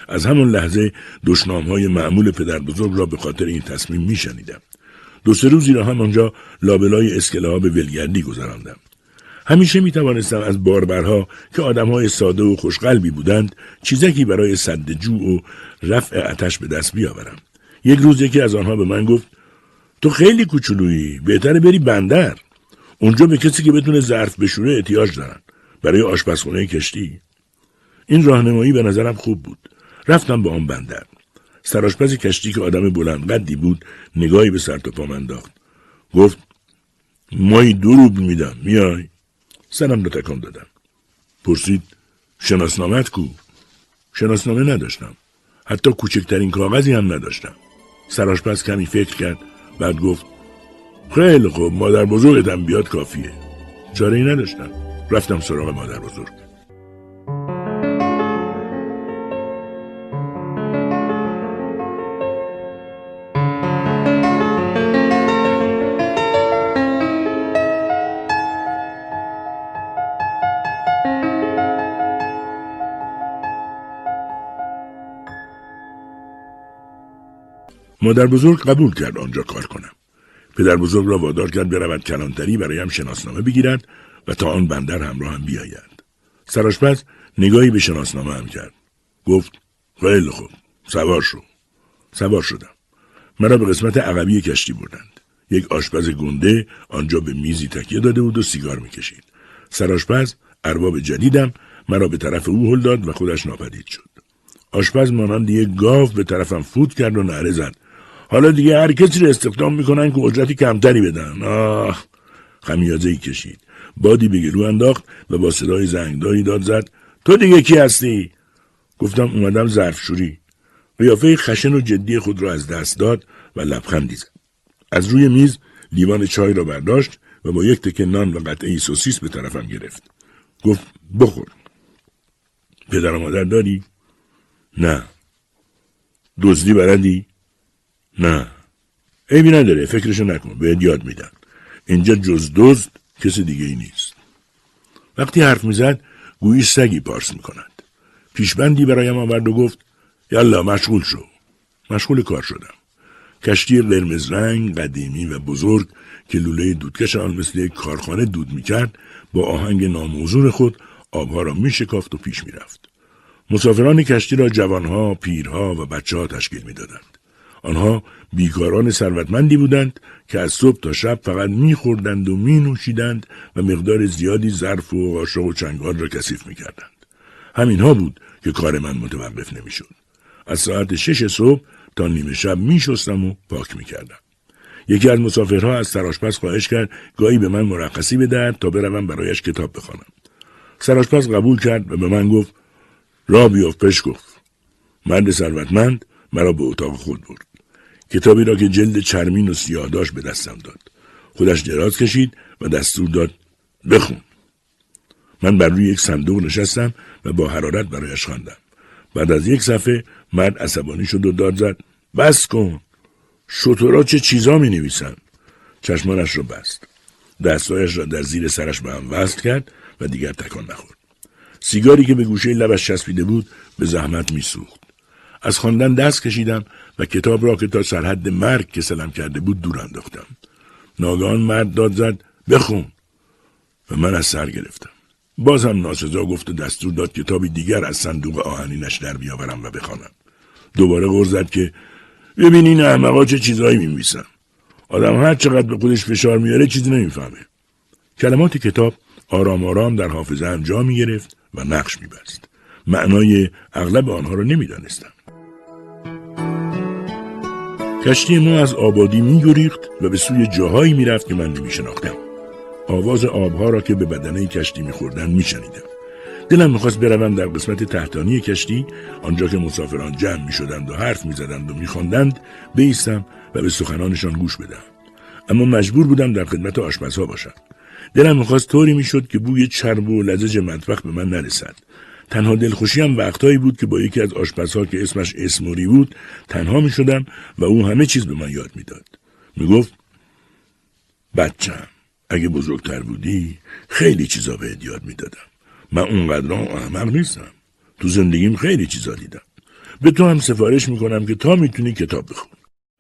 از همون لحظه دشنامهای معمول پدر بزرگ را به خاطر این تصمیم میشنیدم. دو سه روزی را هم آنجا لابلای اسکله‌ها به ولگردی گذراندم. همیشه میتوانستم از باربرها که آدمهای ساده و خوشقلبی بودند چیزکی برای سد جوع و رفع آتش به دست بیاورم. یک روز یکی از آنها به من گفت: تو خیلی کوچولویی، بهتره بری بندر. اونجا به کسی که بتونه ظرف بشوره احتیاج دارن برای آشپزخونه کشتی. این راهنمایی به نظرم خوب بود. رفتم به آن بندر. سرآشپز کشتی که آدم بلند قدی بود نگاهی به سر تا پام انداخت. گفت: ماهی 2 روبل میدم، میای؟ سرم رو تکان دادم. پرسید: شناسنامت کو؟ شناسنامه نداشتم. حتی کوچکترین کاغذی هم نداشتم. سرآشپز کمی فکر کرد، بعد گفت: خیلی خوب، مادر بزرگتم بیاد کافیه. چاره‌ای نداشتم. رفتم سراغ مادر بزرگ. مادر بزرگ قبول کرد آنجا کار کنم. پدر بزرگ را وادار کرد برود کلانتری برایم شناسنامه بگیرد و تا آن بندر همراه هم بیاید. سرآشپز نگاهی به شناسنامه هم کرد. گفت: خیلی خوب، سوار شو. سوار شدم. مرا به قسمت عقبی کشتی بردند. یک آشپز گنده آنجا به میزی تکیه داده بود و سیگار میکشید. سرآشپز، ارباب جدیدم، مرا به طرف او هل داد و خودش ناپدید شد. آشپز مانند یک گاو به طرفم فوت کرد و نعره زد: حالا دیگه هر کسی رو استخدام میکنن که اجرتی کمتری بدن. آه! خمیازه‌ای کشید. بادی به گلو انداخت و با صدای زنگداری داد زد: تو دیگه کی هستی؟ گفتم: اومدم ظرفشویی. قیافه خشن و جدی خود را از دست داد و لبخندی زد. از روی میز لیوان چای را برداشت و با یک تکه نان و قطعه سوسیس به طرفم گرفت. گفت: بخور. پدر و مادر داری؟ نه. دزدی بلدی؟ نه. عیبی نداره، فکرشو نکن، بهت یاد میدن. اینجا جز دزد کسی دیگه ای نیست. وقتی حرف میزد گویی سگی پارس میکند. پیشبندی برایم آورد و گفت: یالا مشغول شو. مشغول کار شدم. کشتی قرمز رنگ قدیمی و بزرگ که لوله دودکش آن مثل یک کارخانه دود میکرد با آهنگ ناموزون خود آبها را میشکافت و پیش میرفت. مسافران کشتی را جوانها، پیرها و بچهها تشکیل میدادند. آنها بیکاران ثروتمندی بودند که از صبح تا شب فقط می‌خوردند و می‌نوشیدند و مقدار زیادی ظرف و قاشق و چنگال را کثیف می‌کردند. همینها بود که کار من متوقف نمیشد. از ساعت 6 صبح تا نیمه شب میشستم و پاک میکردم. یکی از مسافرها از سرآشپز خواهش کرد گاهی به من مرخصی بدهد تا بروم برایش کتاب بخوانم. سرآشپز قبول کرد و به من گفت را بیاف پشکوف. مرد ثروتمند مرا به اتاق خود برد. کتابی را که جلد چرمین و سیاه داشت به دستم داد. خودش دراز کشید و دستور داد بخون. من بر روی یک صندوق نشستم و با حرارت برایش خواندم. بعد از یک صفحه مرد عصبانی شد و داد زد بس کن، شطورا چه چیزا می نویسن. چشمانش را بست، دستایش را در زیر سرش به هم وصل کرد و دیگر تکان نخورد. سیگاری که به گوشه لبش چسبیده بود به زحمت می سوخت. از خواندن دست کشیدم و کتاب را که تا سرحد مرگ کسلم کرده بود دور انداختم. ناگهان مرد داد زد بخون و من از سر گرفتم. باز هم ناسزا گفت و دستور داد کتابی دیگر از صندوق آهنینش در بیاورم و بخوانم. دوباره غر زد که ببین این احمقا چه چیزایی می‌نویسن. آدم هر چقدر به خودش فشار میاره چیزی نمیفهمه. کلمات کتاب آرام آرام در حافظه هم جا میگرفت و نقش میبست. معنای اغلب آنها را نمیدانستم. کشتی ما از آبادی میگریخت و به سوی جاهایی میرفت که من نمیشناختم. آواز آبها را که به بدنه کشتی میخوردن میشنیدم. دلم میخواست بروم در قسمت تحتانی کشتی، آنجا که مسافران جمع میشدند و حرف میزدند و میخواندند، بایستم و به سخنانشان گوش بدهم. اما مجبور بودم در خدمت آشپزها باشم. دلم میخواست طوری میشد که بوی چرب و لزج مطبخ به من نرسد. تنها دلخوشیم وقتایی بود که با یکی از آشپزها که اسمش اسموری بود تنها میشدم و او همه چیز به من یاد میداد. میگفت بچه‌م اگه بزرگتر بودی خیلی چیزا بهت یاد میدادم. من اونقدر احمق نیستم. تو زندگیم خیلی چیزا دیدم. به تو هم سفارش میکنم که تا میتونی کتاب بخون.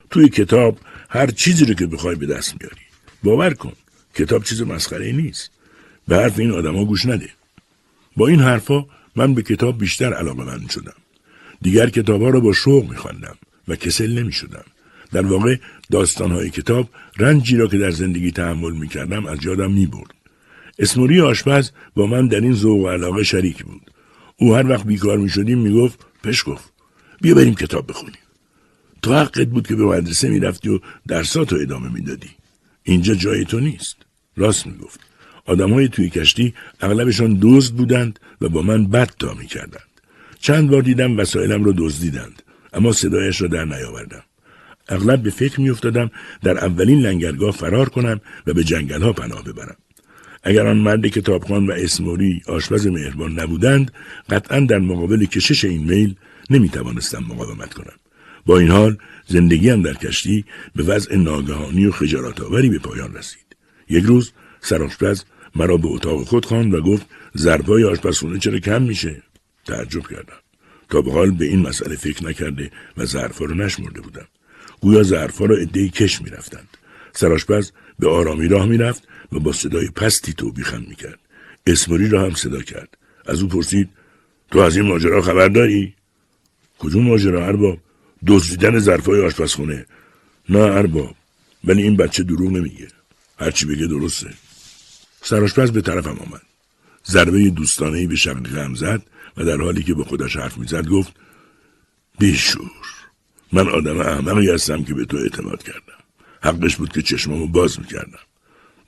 توی کتاب هر چیزی رو که بخوای به دست میاری. باور کن کتاب چیز مسخره‌ای نیست. به حرف این آدما گوش نده. با این حرفا من به کتاب بیشتر علاقه‌مند شدم. دیگر کتاب‌ها رو با شوق می‌خواندم و کسل نمی‌شدم. در واقع داستان‌های کتاب رنجی را که در زندگی تحمل می‌کردم از یادم می‌برد. اسموری آشپز با من در این ذوق و علاقه شریک بود. او هر وقت بیکار می‌شدیم میگفت پشکوف بیا بریم کتاب بخونیم. تو حقت بود که به مدرسه می‌رفتی و درساتو ادامه می‌دادی. اینجا جای تو نیست. راست می‌گفت. آدم‌های توی کشتی اغلبشان دزد بودند و با من بد تا می‌کردند. چند بار دیدم وسایلم را دزدیدند، اما صدایش را در نیاوردم. اغلب به فکر می‌افتادم در اولین لنگرگاه فرار کنم و به جنگل‌ها پناه ببرم. اگر آن مرد کتابخوان و اسموری آشپز مهربان نبودند، قطعاً در مقابل کشش این میل نمی‌توانستم مقاومت کنم. با این حال زندگیم در کشتی به وضع ناگهانی و خجالت‌آوری به پایان رسید. یک روز سرآشپز مرا به اتاق خود خواند و گفت ظرفای آشپزخونه چرا کم میشه؟ تعجب کردم. تا به حال به این مسئله فکر نکرده و ظرفا رو نشمرده بودم. گویا ظرفا رو عده‌ای کش میرفتند. سرآشپز به آرامی راه میرفت و با صدای پستی توبیخم میکرد. اسموری را هم صدا کرد. از او پرسید تو از این ماجرا خبر داری؟ کدوم ماجرا ارباب؟ دزدیدن ظرفای آشپزخونه. نه ارباب، ولی این بچه دروغ نمیگه. هر چی بگه درسته. سرآشپز به طرفم آمد. ضربه دوستانه‌ای به شقیقه‌ام زد و در حالی که با خودش حرف می‌زد گفت بیشور. من آدم احمقی هستم که به تو اعتماد کردم. حقش بود که چشمامو باز می‌کردم.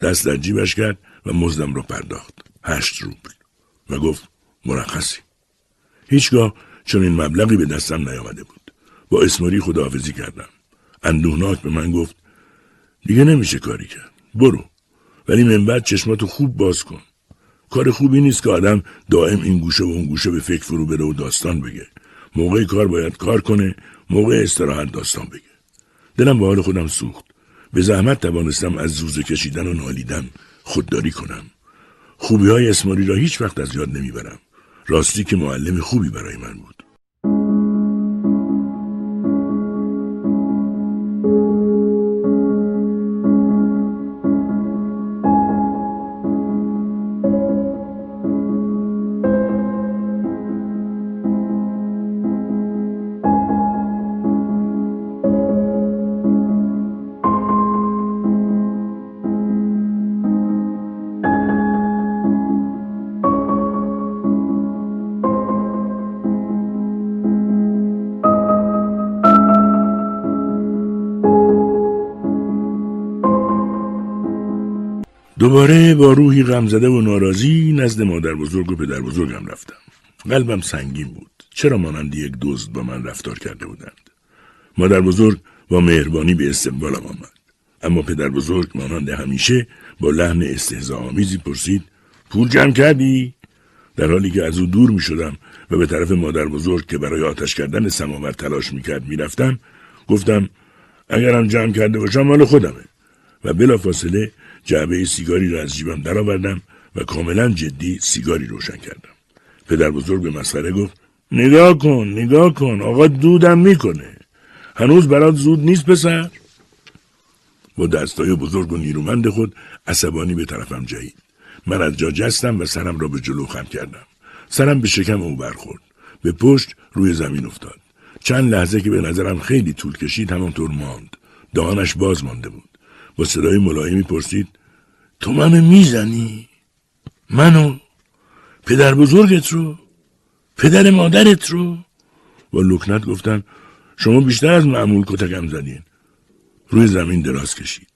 دست در جیبش کرد و مزدم رو پرداخت. 8 روبل و گفت مرخصی. هیچگاه چنین مبلغی به دستم نیامده بود. با اسموری خداحافظی کردم. اندوهناک به من گفت دیگه نمیشه کاری کرد. برو. ولی من بعد چشماتو خوب باز کن. کار خوبی نیست که آدم دائم این گوشه و اون گوشه به فکر فرو بره و داستان بگه. موقع کار باید کار کنه، موقع استراحت داستان بگه. دلم به حال خودم سوخت. به زحمت توانستم از زوزه کشیدن و نالیدن خودداری کنم. خوبی‌های اسموری را هیچ وقت از یاد نمیبرم. راستی که معلم خوبی برای من بود. دوباره با روحی غمزده و ناراضی نزد مادر بزرگ و پدر بزرگم رفتم. قلبم سنگین بود. چرا مانند یک دزد با من رفتار کرده بودند؟ مادر بزرگ با مهربانی به استقبالم آمد. اما پدر بزرگ مانند همیشه با لحن استهزاآمیزی پرسید: پول جمع کردی؟ در حالی که از او دور می شدم و به طرف مادر بزرگ که برای آتش کردن سماور تلاش می کرد می رفتم، گفتم: اگرم جمع کرده باشم مال خودمه. و بلافاصله جعبه سیگاری را از جیبم درآوردم و کاملا جدی سیگاری روشن کردم. پدر بزرگ به مسخره گفت: نگاه کن آقا دودم میکنه. هنوز برات زود نیست پسر؟ با دستای بزرگ و نیرومند خود عصبانی به طرفم جهید. من از جا جستم و سرم را به جلو خم کردم. سرم به شکم او برخورد. به پشت روی زمین افتاد. چند لحظه که به نظرم خیلی طول کشید همانطور ماند. دهانش باز مانده بود. با صدای ملایمی پرسید: تو منو میزنی؟ منو؟ پدر بزرگت رو؟ پدر مادرت رو؟ با لکنت گفتن: شما بیشتر از معمول کتکم زدین. روی زمین دراز کشید.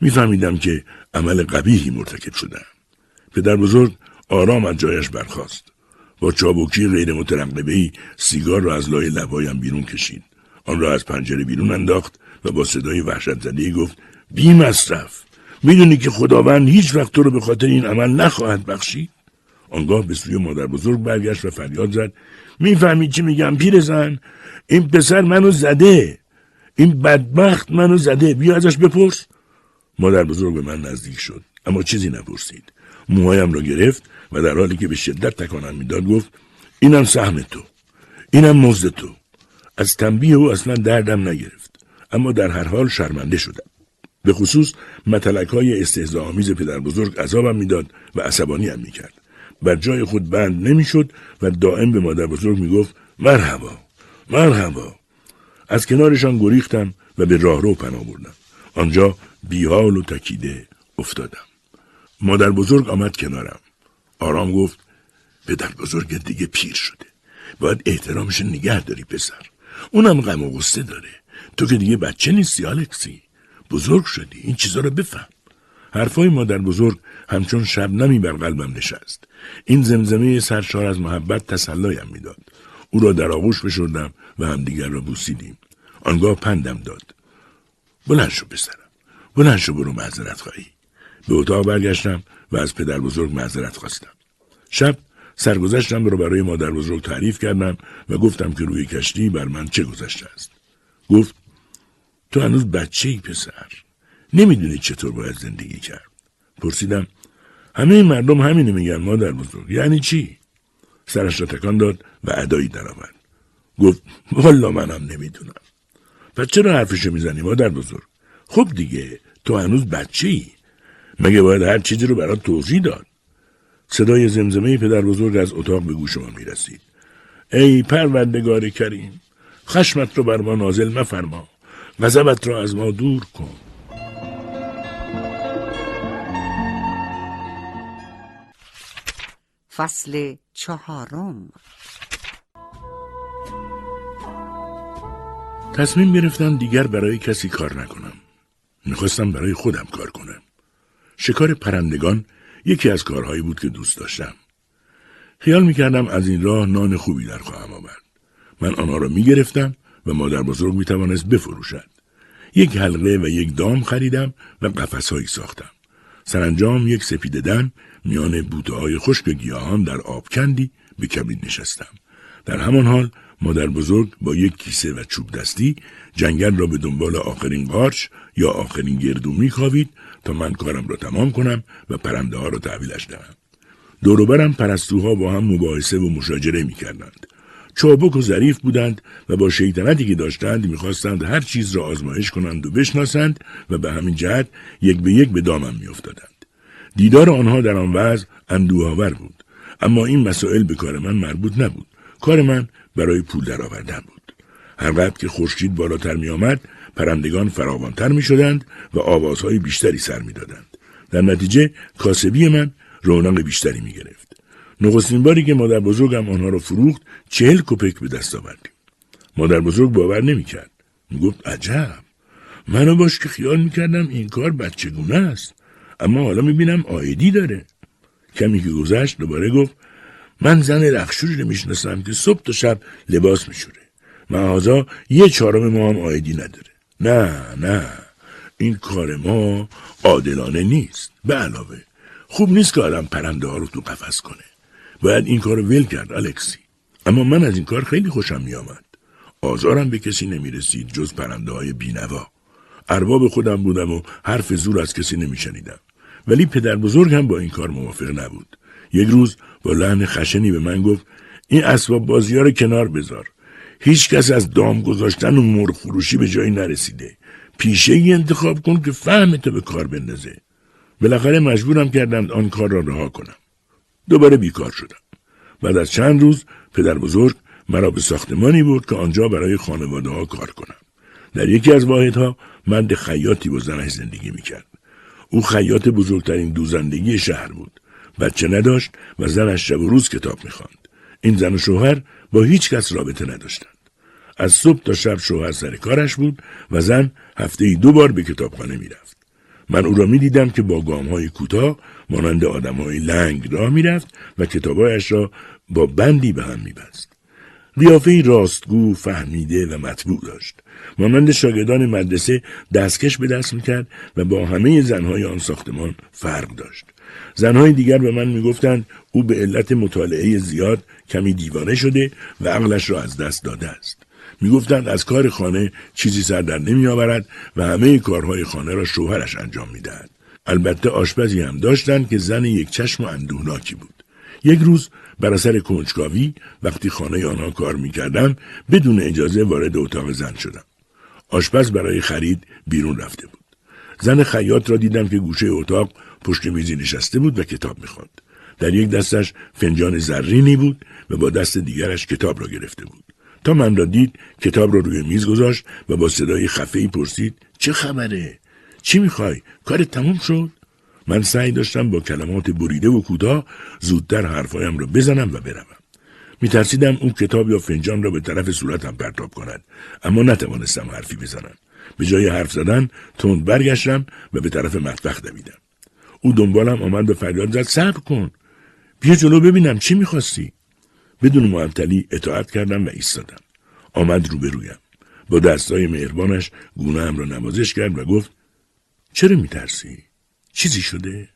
میفهمیدم که عمل قبیحی مرتکب شدم. پدر بزرگ آرام از جایش برخاست. با چابکی غیر مترقبه‌ای سیگار را از لای لبایم بیرون کشید. آن را از پنجره بیرون انداخت و با صدای وحشت زده‌ای گفت: بی مصرف، میدونی که خداوند هیچ وقت تو رو به خاطر این عمل نخواهد بخشید؟ آنگاه به سوی مادر بزرگ برگشت و فریاد زد: میفهمی چی میگم پیرزن؟ این پسر منو زده، این بدبخت منو زده، بیا ازش بپرس. مادر بزرگ به من نزدیک شد اما چیزی نپرسید. موهایم را گرفت و در حالی که به شدت تکانم میداد گفت: اینم سهم تو، اینم مزد تو. از تنبیه او اصلا دردم نگرفت اما در هر حال شرمنده شدم. به خصوص متلک‌های استهزاآمیز پدر بزرگ عذابم میداد و عصبانیم میکرد. بر جای خود بند نمیشد و دائم به مادر بزرگ میگفت: مرحبا، مرحبا. از کنارشان گریختم و به راهرو پناه بردم. آنجا بیحال و تکیده افتادم. مادر بزرگ آمد کنارم. آرام گفت: پدر بزرگ دیگه پیر شده، باید احترامش نگه داری پسر. اونم غم و غصه داره. تو که دیگه بچه نیستی الکسی، بزرگ شدی، این چیزا رو بفهم. حرفای مادر بزرگ همچون شبنمی بر قلبم نشست. این زمزمه سرشار از محبت تسلایم میداد. او را در آغوش فشردم و همدیگر را بوسیدیم. آنگاه پندم داد: بلند شو پسرم، بلند شو، برو معذرت خواهی. به اتاق برگشتم و از پدر بزرگ معذرت خواستم. شب سرگذشتم را برای مادر بزرگ تعریف کردم و گفتم که روی کشتی بر من چه گذشته است. گفت: تو هنوز بچه‌ای پسر، نمیدونی چطور باید زندگی کرد. پرسیدم: همه مردم همینو میگن مادر بزرگ، یعنی چی؟ سرش را تکان داد و ادایی درآورد. گفت: والا منم نمیدونم. پس چرا حرفشو میزنی مادر بزرگ؟ خب دیگه تو هنوز بچه‌ای، مگه باید هر چیزی رو برات توضیح داد؟ صدای زمزمه پدر بزرگ از اتاق به گوش ما میرسید: ای پروردگار کریم، خشمت رو بر ما نازل مفرما، غضبت را از ما دور کن. فصل چهارم. تصمیم گرفتم دیگر برای کسی کار نکنم. میخواستم برای خودم کار کنم. شکار پرندگان یکی از کارهایی بود که دوست داشتم. خیال میکردم از این راه نان خوبی در خواهم آورد. من آنها را میگرفتم و مادر بزرگ میتوانست بفروشد. یک حلقه و یک دام خریدم و قفسهایی ساختم. سرانجام یک سپیده دن میان بوته‌های خشک گیاهان در آب کندی به کبرید نشستم. در همان حال مادر بزرگ با یک کیسه و چوب دستی جنگل را به دنبال آخرین قارچ یا آخرین گردو میکاوید تا من کارم را تمام کنم و پرنده ها را تحویلش دهم. دور و برم پرستوها با هم مباحثه و مشاجره میکردند. چابک و ظریف بودند و با شیطنتی که داشتند میخواستند هر چیز را آزمایش کنند و بشناسند و به همین جهت یک به یک به دامم میافتادند. دیدار آنها در آن وضع اندوه‌آور بود، اما این مسائل به کار من مربوط نبود. کار من برای پول درآوردن بود. هرقدر که خورشید بالاتر میآمد، پرندگان فراوانتر میشدند و آوازهای بیشتری سر میدادند. در نتیجه کاسبی من رونق بیشتری میگرفت. نخستین باری که مادر بزرگم آنها را فروخت 40 کپک به دست آوردیم. مادر بزرگ باور نمی کرد. می گفت: عجب، منو باش که خیال می کردم این کار بچگونه است. اما حالا میبینم آیدی داره. کمی که گذشت دوباره گفت من زن رخشوری رو میشناسم که صبح تا شب لباس میشوره. مغازه 1/4 ما هم آیدی نداره. نه این کار ما عادلانه نیست. به علاوه خوب نیست که آدم پرنده ها رو تو قفس کنه. باید این کار رو ول کرد الکسی. اما من از این کار خیلی خوشم میامد. آزارم به کسی نمیرسید جز پرنده های بینوا. ارباب خودم بودم و حرف زور از کسی نمیشنیدم. ولی پدر بزرگ هم با این کار موافق نبود. یک روز با لحن خشنی به من گفت این اسباب بازی ها رو کنار بذار. هیچ کس از دام گذاشتن و مرغ فروشی به جایی نرسیده. پیشه‌ای انتخاب کن که فهمتو به کار بندازه. بالاخره مجبورم کردم آن کار را رها کنم. دوباره بیکار شدم. بعد از چند روز پدر بزرگ مرا به ساختمانی برد که آنجا برای خانواده ها کار کنم. در یکی از واحدها مرد خیاطی با زنش زندگی میکرد. او خیاط بزرگترین دوزندگی شهر بود. بچه نداشت و زنش شب و روز کتاب میخواند. این زن و شوهر با هیچ کس رابطه نداشتند. از صبح تا شب شوهر سر کارش بود و زن هفته‌ای 2 بار به کتابخانه میرفت. من او را میدیدم که با گام‌های کوتاه مانند آدم‌های لنگ راه میرفت و کتاب‌هایش را با بندی به هم میبست. قیافه‌ای راستگو، فهمیده و مطبوع داشت. مانند شاگردان مدرسه دستکش به دست میکرد و با همه زن‌های آن ساختمان فرق داشت. زن‌های دیگر به من میگفتند او به علت مطالعه زیاد کمی دیوانه شده و عقلش را از دست داده است. میگفتند از کار خانه چیزی سر در نمیآورد و همه کارهای خانه را شوهرش انجام میدهد. البته آشپزی هم داشتند که زن یک چشم و اندوهناکی بود. یک روز بر اثر کنجکاوی وقتی خانه آنها کار میکردم بدون اجازه وارد اتاق زن شدم. آشپز برای خرید بیرون رفته بود. زن خیاط را دیدم که گوشه اتاق پشت میزی نشسته بود و کتاب میخواند. در یک دستش فنجان زرینی بود و با دست دیگرش کتاب را گرفته بود. تا من را دید کتاب را روی میز گذاشت و با صدای خفه‌ای پرسید چه خبره؟ چی میخوای؟ کارت تموم شد؟ من سعی داشتم با کلمات بریده و کوتاه زودتر حرفایم را بزنم و بروم. میترسیدم اون کتاب یا فنجان را به طرف صورتم پرتاب کند، اما نتوانستم حرفی بزنم. به جای حرف زدن تند برگشتم و به طرف مطبخ دویدم. او دنبالم آمد و فریاد زد صبر کن، بیا جلو ببینم چی میخواستی. بدون معطلی اطاعت کردم و ایستادم. آمد روبرویم. با دستای مهربانش گونه‌ام را نوازش کرد و گفت چرا میترسی؟ چیزی شده؟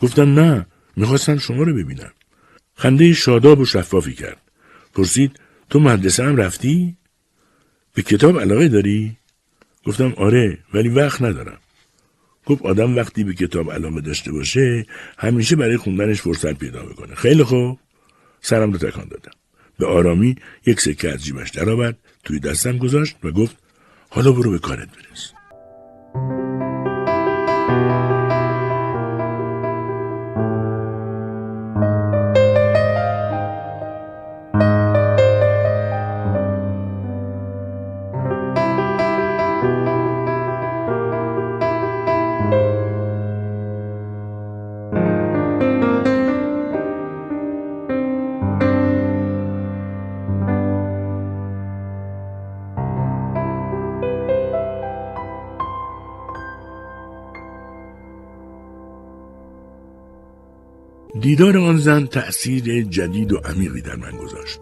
گفتم نه، میخواستم شما رو ببینم. خنده شاداب و شفافی کرد. پرسید تو مدرسه هم رفتی؟ به کتاب علاقه داری؟ گفتم آره، ولی وقت ندارم. گفت آدم وقتی به کتاب علاقه داشته باشه همیشه برای خوندنش فرصت پیدا میکنه. خیلی خوب. سرم رو تکان دادم. به آرامی یک سکه از جیبش در آورد، توی دستم گذاشت و گفت حالا برو به کارت برس. دیدار آن زن تأثیر جدید و عمیقی در من گذاشت.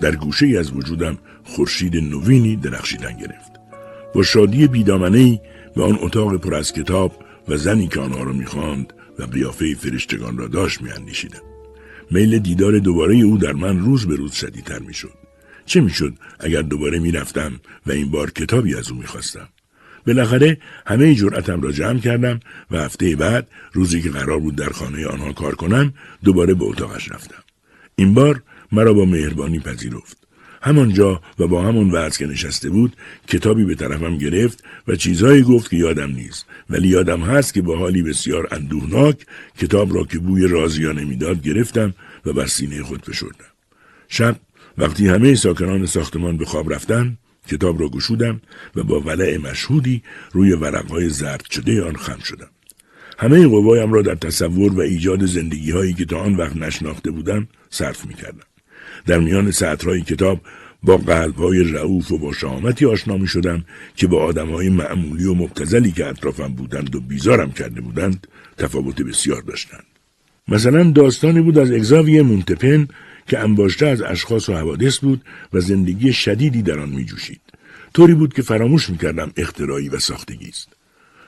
در گوشه ای از وجودم خورشید نوینی درخشیدن گرفت. با شادی بیدامنه‌ای به آن اتاق پر از کتاب و زنی که آنها را می‌خواند و قیافه فرشتگان را داشت می‌اندیشیدم. میل دیدار دوباره او در من روز به روز شدیدتر می‌شد. چه می‌شد اگر دوباره می‌رفتم و این بار کتابی از او می‌خواستم؟ بالاخره همه جرأتم را جمع کردم و هفته بعد روزی که قرار بود در خانه آنها کار کنم دوباره به اتاقش رفتم. این بار مرا با مهربانی پذیرفت. همانجا و با همون وضع که نشسته بود کتابی به طرفم گرفت و چیزهایی گفت که یادم نیست، ولی یادم هست که با حالی بسیار اندوهناک کتاب را که بوی رازیانه میداد گرفتم و بر سینه خود فشردم. شب وقتی همه ساکنان ساختمان به خواب رفتند کتاب را گشودم و با ولع مشهودی روی ورقهای زرد شده آن خم شدم. همه قوایم را در تصور و ایجاد زندگی‌هایی که تا آن وقت نشناخته بودم صرف می‌کردم. در میان سطرهای کتاب با قلبهای رعوف و با شهامتی آشنا می شدم که با آدمهای معمولی و مبتذلی که اطرافم بودند و بیزارم کرده بودند تفاوت بسیار داشتند. مثلا داستانی بود از اگزاویه منتپن که انباشته از اشخاص و حوادث بود و زندگی شدیدی در آن می جوشید. طوری بود که فراموش می کردم اختراعی و ساختگی است.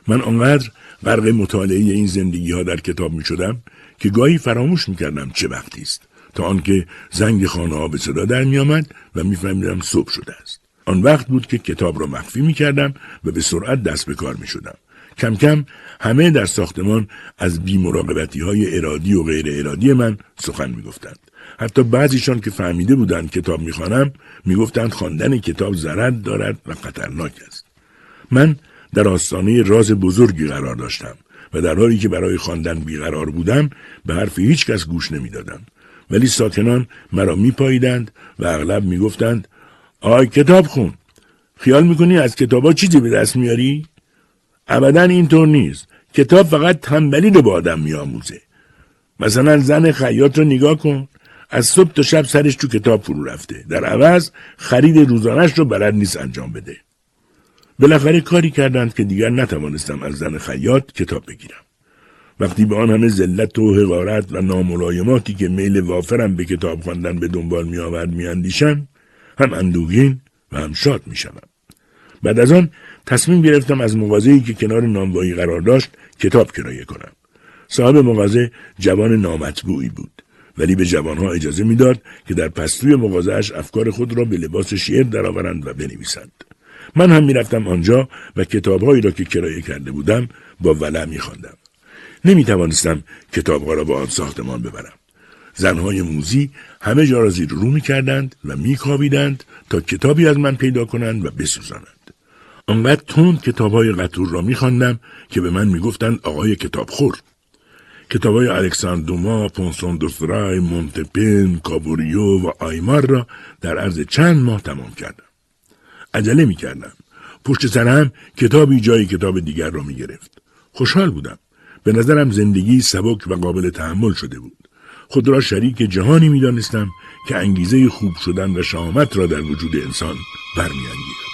من آنقدر غرق مطالعه این زندگی ها در کتاب می شدم که گاهی فراموش می کردم چه وقتی است، تا آنکه زنگ خانه ها به صدا در می آمد و می فهمیدم صبح شده است. آن وقت بود که کتاب را مخفی می کردم و به سرعت دست به کار می شدم. کم کم همه در ساختمان از بی‌مراقبتی های ارادی و غیر ارادی من سخن می گفتند. حتی بعضیشان که فهمیده بودند کتاب می خوانم می گفتند خواندن کتاب ضرر دارد و خطرناک است. من در آستانه راز بزرگی قرار داشتم و در حالی که برای خواندن بیقرار بودم به حرف هیچ کس گوش نمی دادم. ولی ساکنان مرا می پاییدند و اغلب می گفتند آی کتاب خون، خیال می کنی از کتابا چیزی به دست میاری؟ ابدا اینطور نیست. کتاب فقط تنبلی رو به آدم می آموزه. مثلا زن خیاط رو نگاه کن، از صبح تا شب سرش تو کتاب فرو رفته، در عوض خرید روزانش رو بلد نیست انجام بده. بالاخره کاری کردند که دیگر نتوانستم از زن خیاط کتاب بگیرم. وقتی به آن همه ذلت و حقارت و ناملایماتی که میل وافرم به کتاب خواندن به دنبال می آورد می اندیشم، هم اندوهگین و هم شاد می شدم. بعد از آن تصمیم گرفتم از مغازه‌ای که کنار نانوایی قرار داشت کتاب کرایه کنم. صاحب مغازه جوان نامطبوعی بود، ولی به جوانها اجازه میداد که در پستوی مغازه‌اش افکار خود را به لباس شعر درآورند و بنویسند. من هم میرفتم آنجا و کتابهایی را که کرایه کرده بودم با ولع میخواندم. نمیتوانستم کتابها را با آن ساختمان ببرم. زنهای موذی همه جا را زیر رو میکردند و میکاویدند تا کتابی از من پیدا کنند و بسوزانند. آنقدر تند کتاب‌های قطور را می‌خواندم که به من می‌گفتند آقای کتابخور. کتاب‌های الکساندر دوما، پونسوندرای، منتپین، کابوریو و آیمار را در عرض چند ماه تمام کردم. عجله می‌کردم. پشت سر هم کتابی جای کتاب دیگر را می‌گرفت. خوشحال بودم. به نظرم زندگی سبک و قابل تحمل شده بود. خود را شریک جهانی می‌دانستم که انگیزه خوب شدن و شهامت را در وجود انسان برمی‌انگیزد.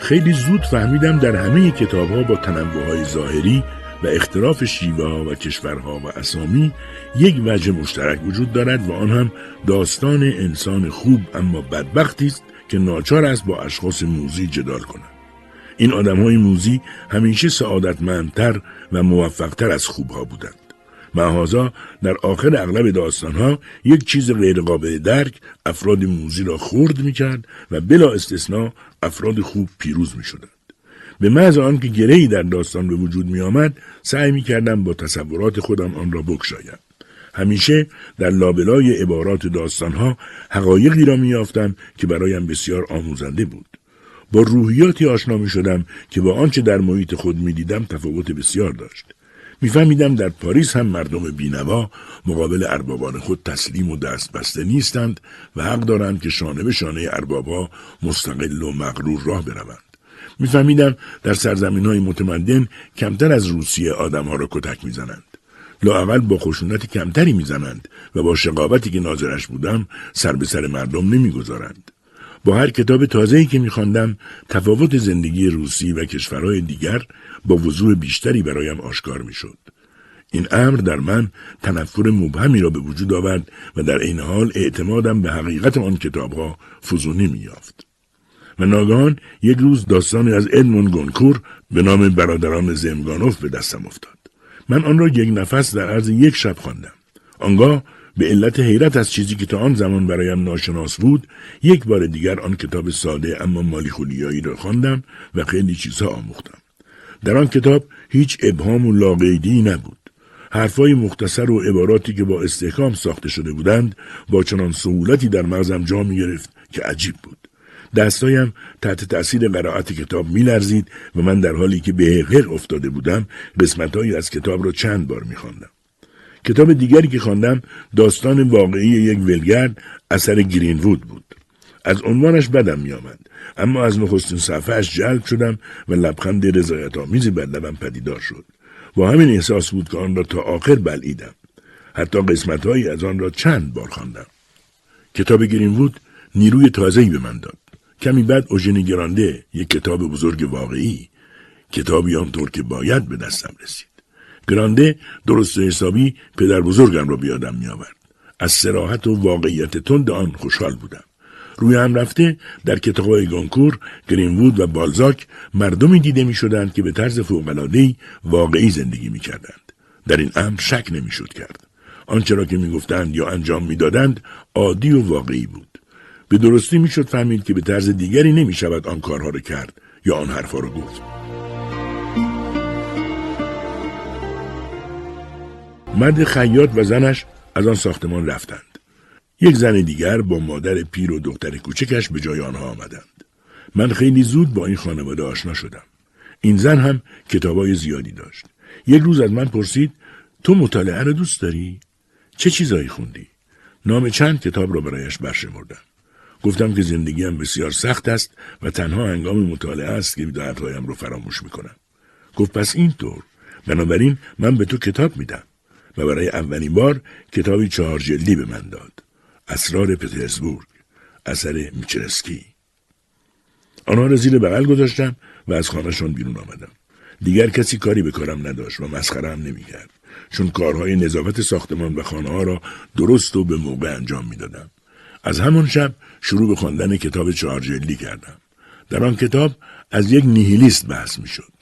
خیلی زود فهمیدم در همه کتاب‌ها با تنوع‌های ظاهری و اختلاف شیوه‌ها و کشورها و اسامی یک وجه مشترک وجود دارد و آن هم داستان انسان خوب اما بدبختی است که ناچار است با اشخاص موذی جدال کند. این آدم‌های موذی همیشه سعادتمندتر و موفق‌تر از خوب‌ها بودند. معاذا در آخر اغلب داستانها یک چیز غیر قابل درک افراد موذی را خرد می‌کرد و بلا استثناء افراد خوب پیروز می‌شدند. به محض آنکه گره‌ای در داستان به وجود می‌آمد، سعی می‌کردم با تصورات خودم آن را بکشایم. همیشه در لابلای عبارات داستانها حقایقی را می‌یافتم که برایم بسیار آموزنده بود. با روحیاتی آشنا می‌شدم که با آنچه در محیط خود می‌دیدم تفاوت بسیار داشت. میفهمیدم در پاریس هم مردم بینوا مقابل اربابان خود تسلیم و دست بسته نیستند و حق دارند که شانه به شانه اربابها مستقل و مغرور راه بروند. میفهمیدم در سرزمین‌های متمدن کمتر از روسیه آدم‌ها را کتک میزنند. لااقل با خشونت کمتری میزنند و با شقاوتی که ناظرش بودم سر به سر مردم نمیگذارند. با هر کتاب تازه‌ای که می‌خواندم تفاوت زندگی روسی و کشورهای دیگر با وضوح بیشتری برایم آشکار می‌شد. این امر در من تنفر مبهمی را به وجود آورد و در این حال اعتمادم به حقیقت آن کتاب‌ها فزونی می‌یافت. و ناگهان یک روز داستانی از ادمون گونکور به نام برادران زمگانوف به دستم افتاد. من آن را یک نفس در عرض یک شب خواندم. آنگاه به علت حیرت از چیزی که تا آن زمان برایم ناشناس بود، یک بار دیگر آن کتاب ساده اما مالیخولیایی را خواندم و خیلی چیزها آموختم. در آن کتاب هیچ ابهام و لاقیدی نبود. حرفای مختصر و عباراتی که با استحکام ساخته شده بودند، با چنان سهولتی در مغزم جا می گرفت که عجیب بود. دستایم تحت تأثیر قرائت کتاب می لرزید و من در حالی که به غرق افتاده بودم، قسمت‌هایی از کتاب را چند بار می خواندم. کتاب دیگری که خواندم داستان واقعی یک ولگرد اثر گرینوود بود. از عنوانش بدم می آمد، اما از نخستین صفحه‌اش جلب شدم و لبخند رضایت‌آمیزی بر لبم پدیدار شد. با همین احساس بود که آن را تا آخر بلعیدم. حتی قسمت‌هایی از آن را چند بار خواندم. کتاب گرینوود نیروی تازه‌ای به من داد. کمی بعد اوژنی گرانده، یک کتاب بزرگ واقعی، کتابی آنطور که باید به دستم رسید. گرانده درست و حسابی پدر بزرگم را بیادم می آورد. از صراحت و واقعیت تند آن خوشحال بودم. روی هم رفته در کتاب‌های گونکور، گرینوود و بالزاک مردمی دیده می شدند که به طرز فوق‌العاده‌ای واقعی زندگی می کردند. در این امر شک نمی شد کرد. آنچه را که می گفتند یا انجام می دادند عادی و واقعی بود. به درستی می شد فهمید که به طرز دیگری نمی شود آن کارها را کرد یا آن حرفها را گفت. مرد خیاط و زنش از آن ساختمان رفتند. یک زن دیگر با مادر پیر و دختر کوچکش به جای آنها آمدند. من خیلی زود با این خانواده آشنا شدم. این زن هم کتابای زیادی داشت. یک روز از من پرسید: تو مطالعه را دوست داری؟ چه چیزایی خوندی؟ نام چند کتاب را برایش برشمردم. گفتم که زندگیم بسیار سخت است و تنها هنگام مطالعه است که دردهایم را فراموش میکنم. گفت: پس اینطور، بنابراین من به تو کتاب میدم. و برای اولین بار کتابی 4 جلدی به من داد. اسرار پترزبورگ، اثر میترسکی. آنها را زیر بغل گذاشتم و از خانهشان بیرون آمدم. دیگر کسی کاری به کارم نداشت و مسخره هم نمیکرد، چون کارهای نظافت ساختمان و خانه‌ها را درست و به موقع انجام میدادم. از همان شب شروع به خواندن کتاب 4 جلدی کردم. در آن کتاب از یک نیهیلیست بحث میشد.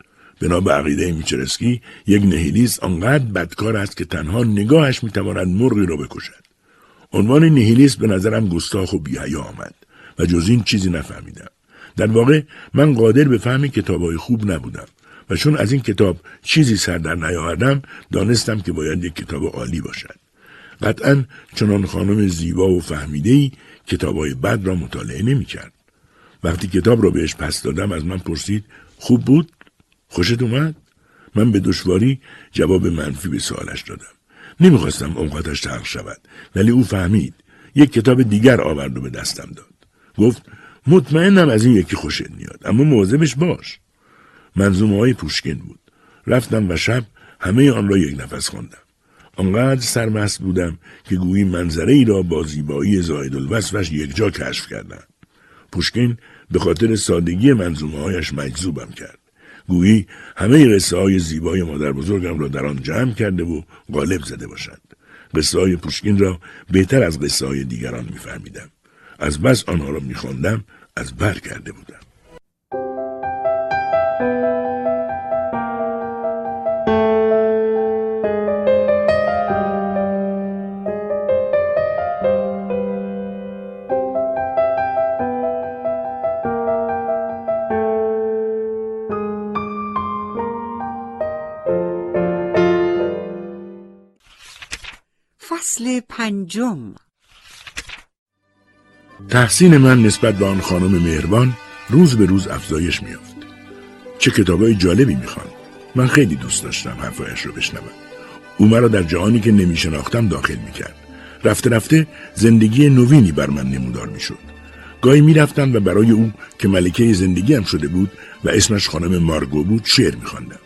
بنا به عقیده میترسکی، یک نیهیلیست آنقدر بدکار است که تنها نگاهش میتواند مرغی را بکشد. عنوان نیهیلیست به نظرم گستاخ و بی‌حیا آمد و جز این چیزی نفهمیدم. در واقع من قادر به فهم کتاب‌های خوب نبودم و چون از این کتاب چیزی سر در نیاوردم، دانستم که باید یک کتاب عالی باشد. قطعاً چنان خانم زیبا و فهمیده‌ای کتاب‌های بد را مطالعه نمی‌کرد. وقتی کتاب را بهش پس دادم، از من پرسید: خوب بود؟ خوشت اومد؟ من به دشواری جواب منفی به سوالش دادم. نمی‌خواستم اوقاتش تلخ شود، ولی او فهمید. یک کتاب دیگر آورد و به دستم داد. گفت: مطمئنم از این یکی خوشت میاد، اما مواظبش باش. منظومه‌های پوشکین بود. رفتم و شب همه آن را یک نفس خواندم. آنقدر سرمست بودم که گویی منظره‌ای را با زیبایی زایدالوصفش یک جا کشف کردم. پوشکین به خاطر سادگی منظومه‌هایش مجذوبم کرد. گویی همه قصه‌های زیبای مادر بزرگم را در آن جمع کرده و غالب زده باشد. قصه‌های پوشکین را بهتر از قصه‌های دیگران می‌فهمیدم. از بس آنها را می‌خواندم از بر کرده بودم. فصل 5. تحسین من نسبت به آن خانم مهربان روز به روز افزایش می‌یافت. چه کتابای جالبی می‌خواند. من خیلی دوست داشتم حرفایش رو بشنوم. او مرا در جهانی که نمی‌شناختم داخل می‌کرد. رفته رفته زندگی نوینی بر من نمودار می‌شد. گاهی می‌رفتم و برای او که ملکه زندگیم شده بود و اسمش خانم مارگو بود شعر می‌خواندم.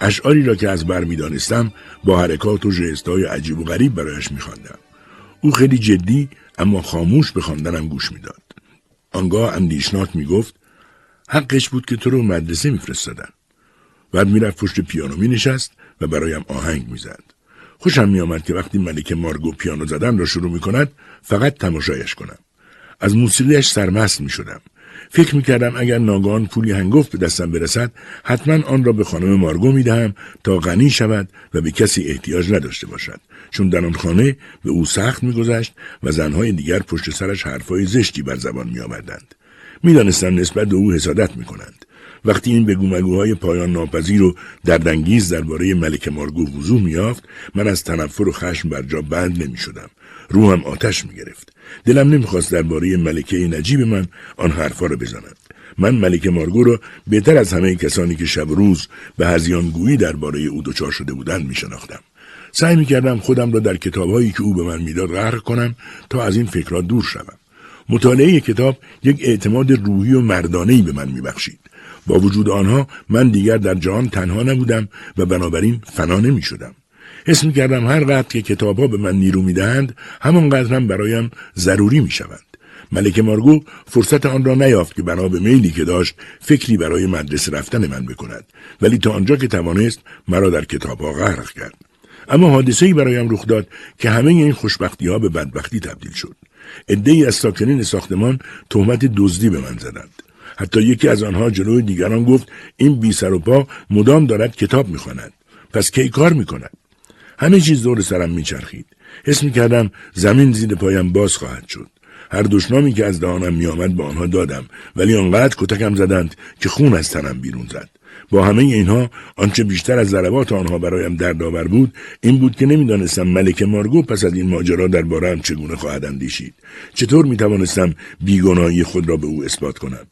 اشعاری را که از بر می دانستم با حرکات و ژست‌های عجیب و غریب برایش می خواندم. او خیلی جدی اما خاموش به خواندنم گوش می داد. آنگاه اندیشناک می گفت: حقش بود که تو رو مدرسه می فرستادن. بعد می رفت پشت پیانو می نشست و برایم آهنگ می زد. خوشم می آمد که وقتی ملکه مارگو پیانو زدن را شروع می کند فقط تماشایش کنم. از موسیقیش سرمست می شدم. فکر می‌کردم اگر ناگهان پولی هنگفت به دستم برسد حتما آن را به خانم مارگو می‌دهم تا غنی شود و به کسی احتیاج نداشته باشد، چون در آن خانه به او سخت می‌گذشت و زن‌های دیگر پشت سرش حرفای زشتی بر زبان می‌آوردند. می‌دانستم نسبت به او حسادت می‌کنند. وقتی این بگومگوهای پایان ناپذیر و دردانگیز درباره ملکه مارگو وضوح می‌یافت، من از تنفر و خشم بر جا بند نمی‌شدم. روحم آتش می‌گرفت. دلم نمیخواست درباره ملکه نجیب من آن حرفا رو بزنم. من ملکه مارگو را بهتر از همه کسانی که شب روز به هذیان‌گویی درباره او دچار شده بودند میشناختم. سعی میکردم خودم را در کتابهایی که او به من میداد غرق کنم تا از این فکرها دور شوم. مطالعه کتاب یک اعتماد روحی و مردانه‌ای به من میبخشید. با وجود آنها من دیگر در جهان تنها نبودم و بنابراین فنا نمیشدم. حس می‌کردم هر وقت که کتاب‌ها به من نیرو می‌دهند، همانقدر هم برایم ضروری می‌شوند. ملکه مارگو فرصت آن را نیافت که بنا به میلی که داشت فکری برای مدرسه رفتن من بکند، ولی تا آنجا که توانست مرا در کتاب‌ها غرق کرد. اما حادثه‌ای برایم رخ داد که همه این خوشبختی‌ها به بدبختی تبدیل شد. عده‌ای از ساکنین ساختمان تهمت دزدی به من زدند. حتی یکی از آنها جلوی دیگران گفت این بی سر و پا مدام دارد کتاب می‌خواند، پس کی کار می‌کند؟ همه چیز دور سرم می‌چرخید. حس می‌کردم زمین زیر پایم باز خواهد شد. هر دشنامی که از دهانم می‌آمد به آنها دادم، ولی آنقدر کتکم زدند که خون از تنم بیرون زد. با همه اینها آنچه بیشتر از ضربات آنها برایم دردآور بود این بود که نمیدانستم ملکه مارگو پس از این ماجرا درباره‌ام چگونه خواهد اندیشید. چطور می‌توانستم بیگناهی خود را به او اثبات کنم؟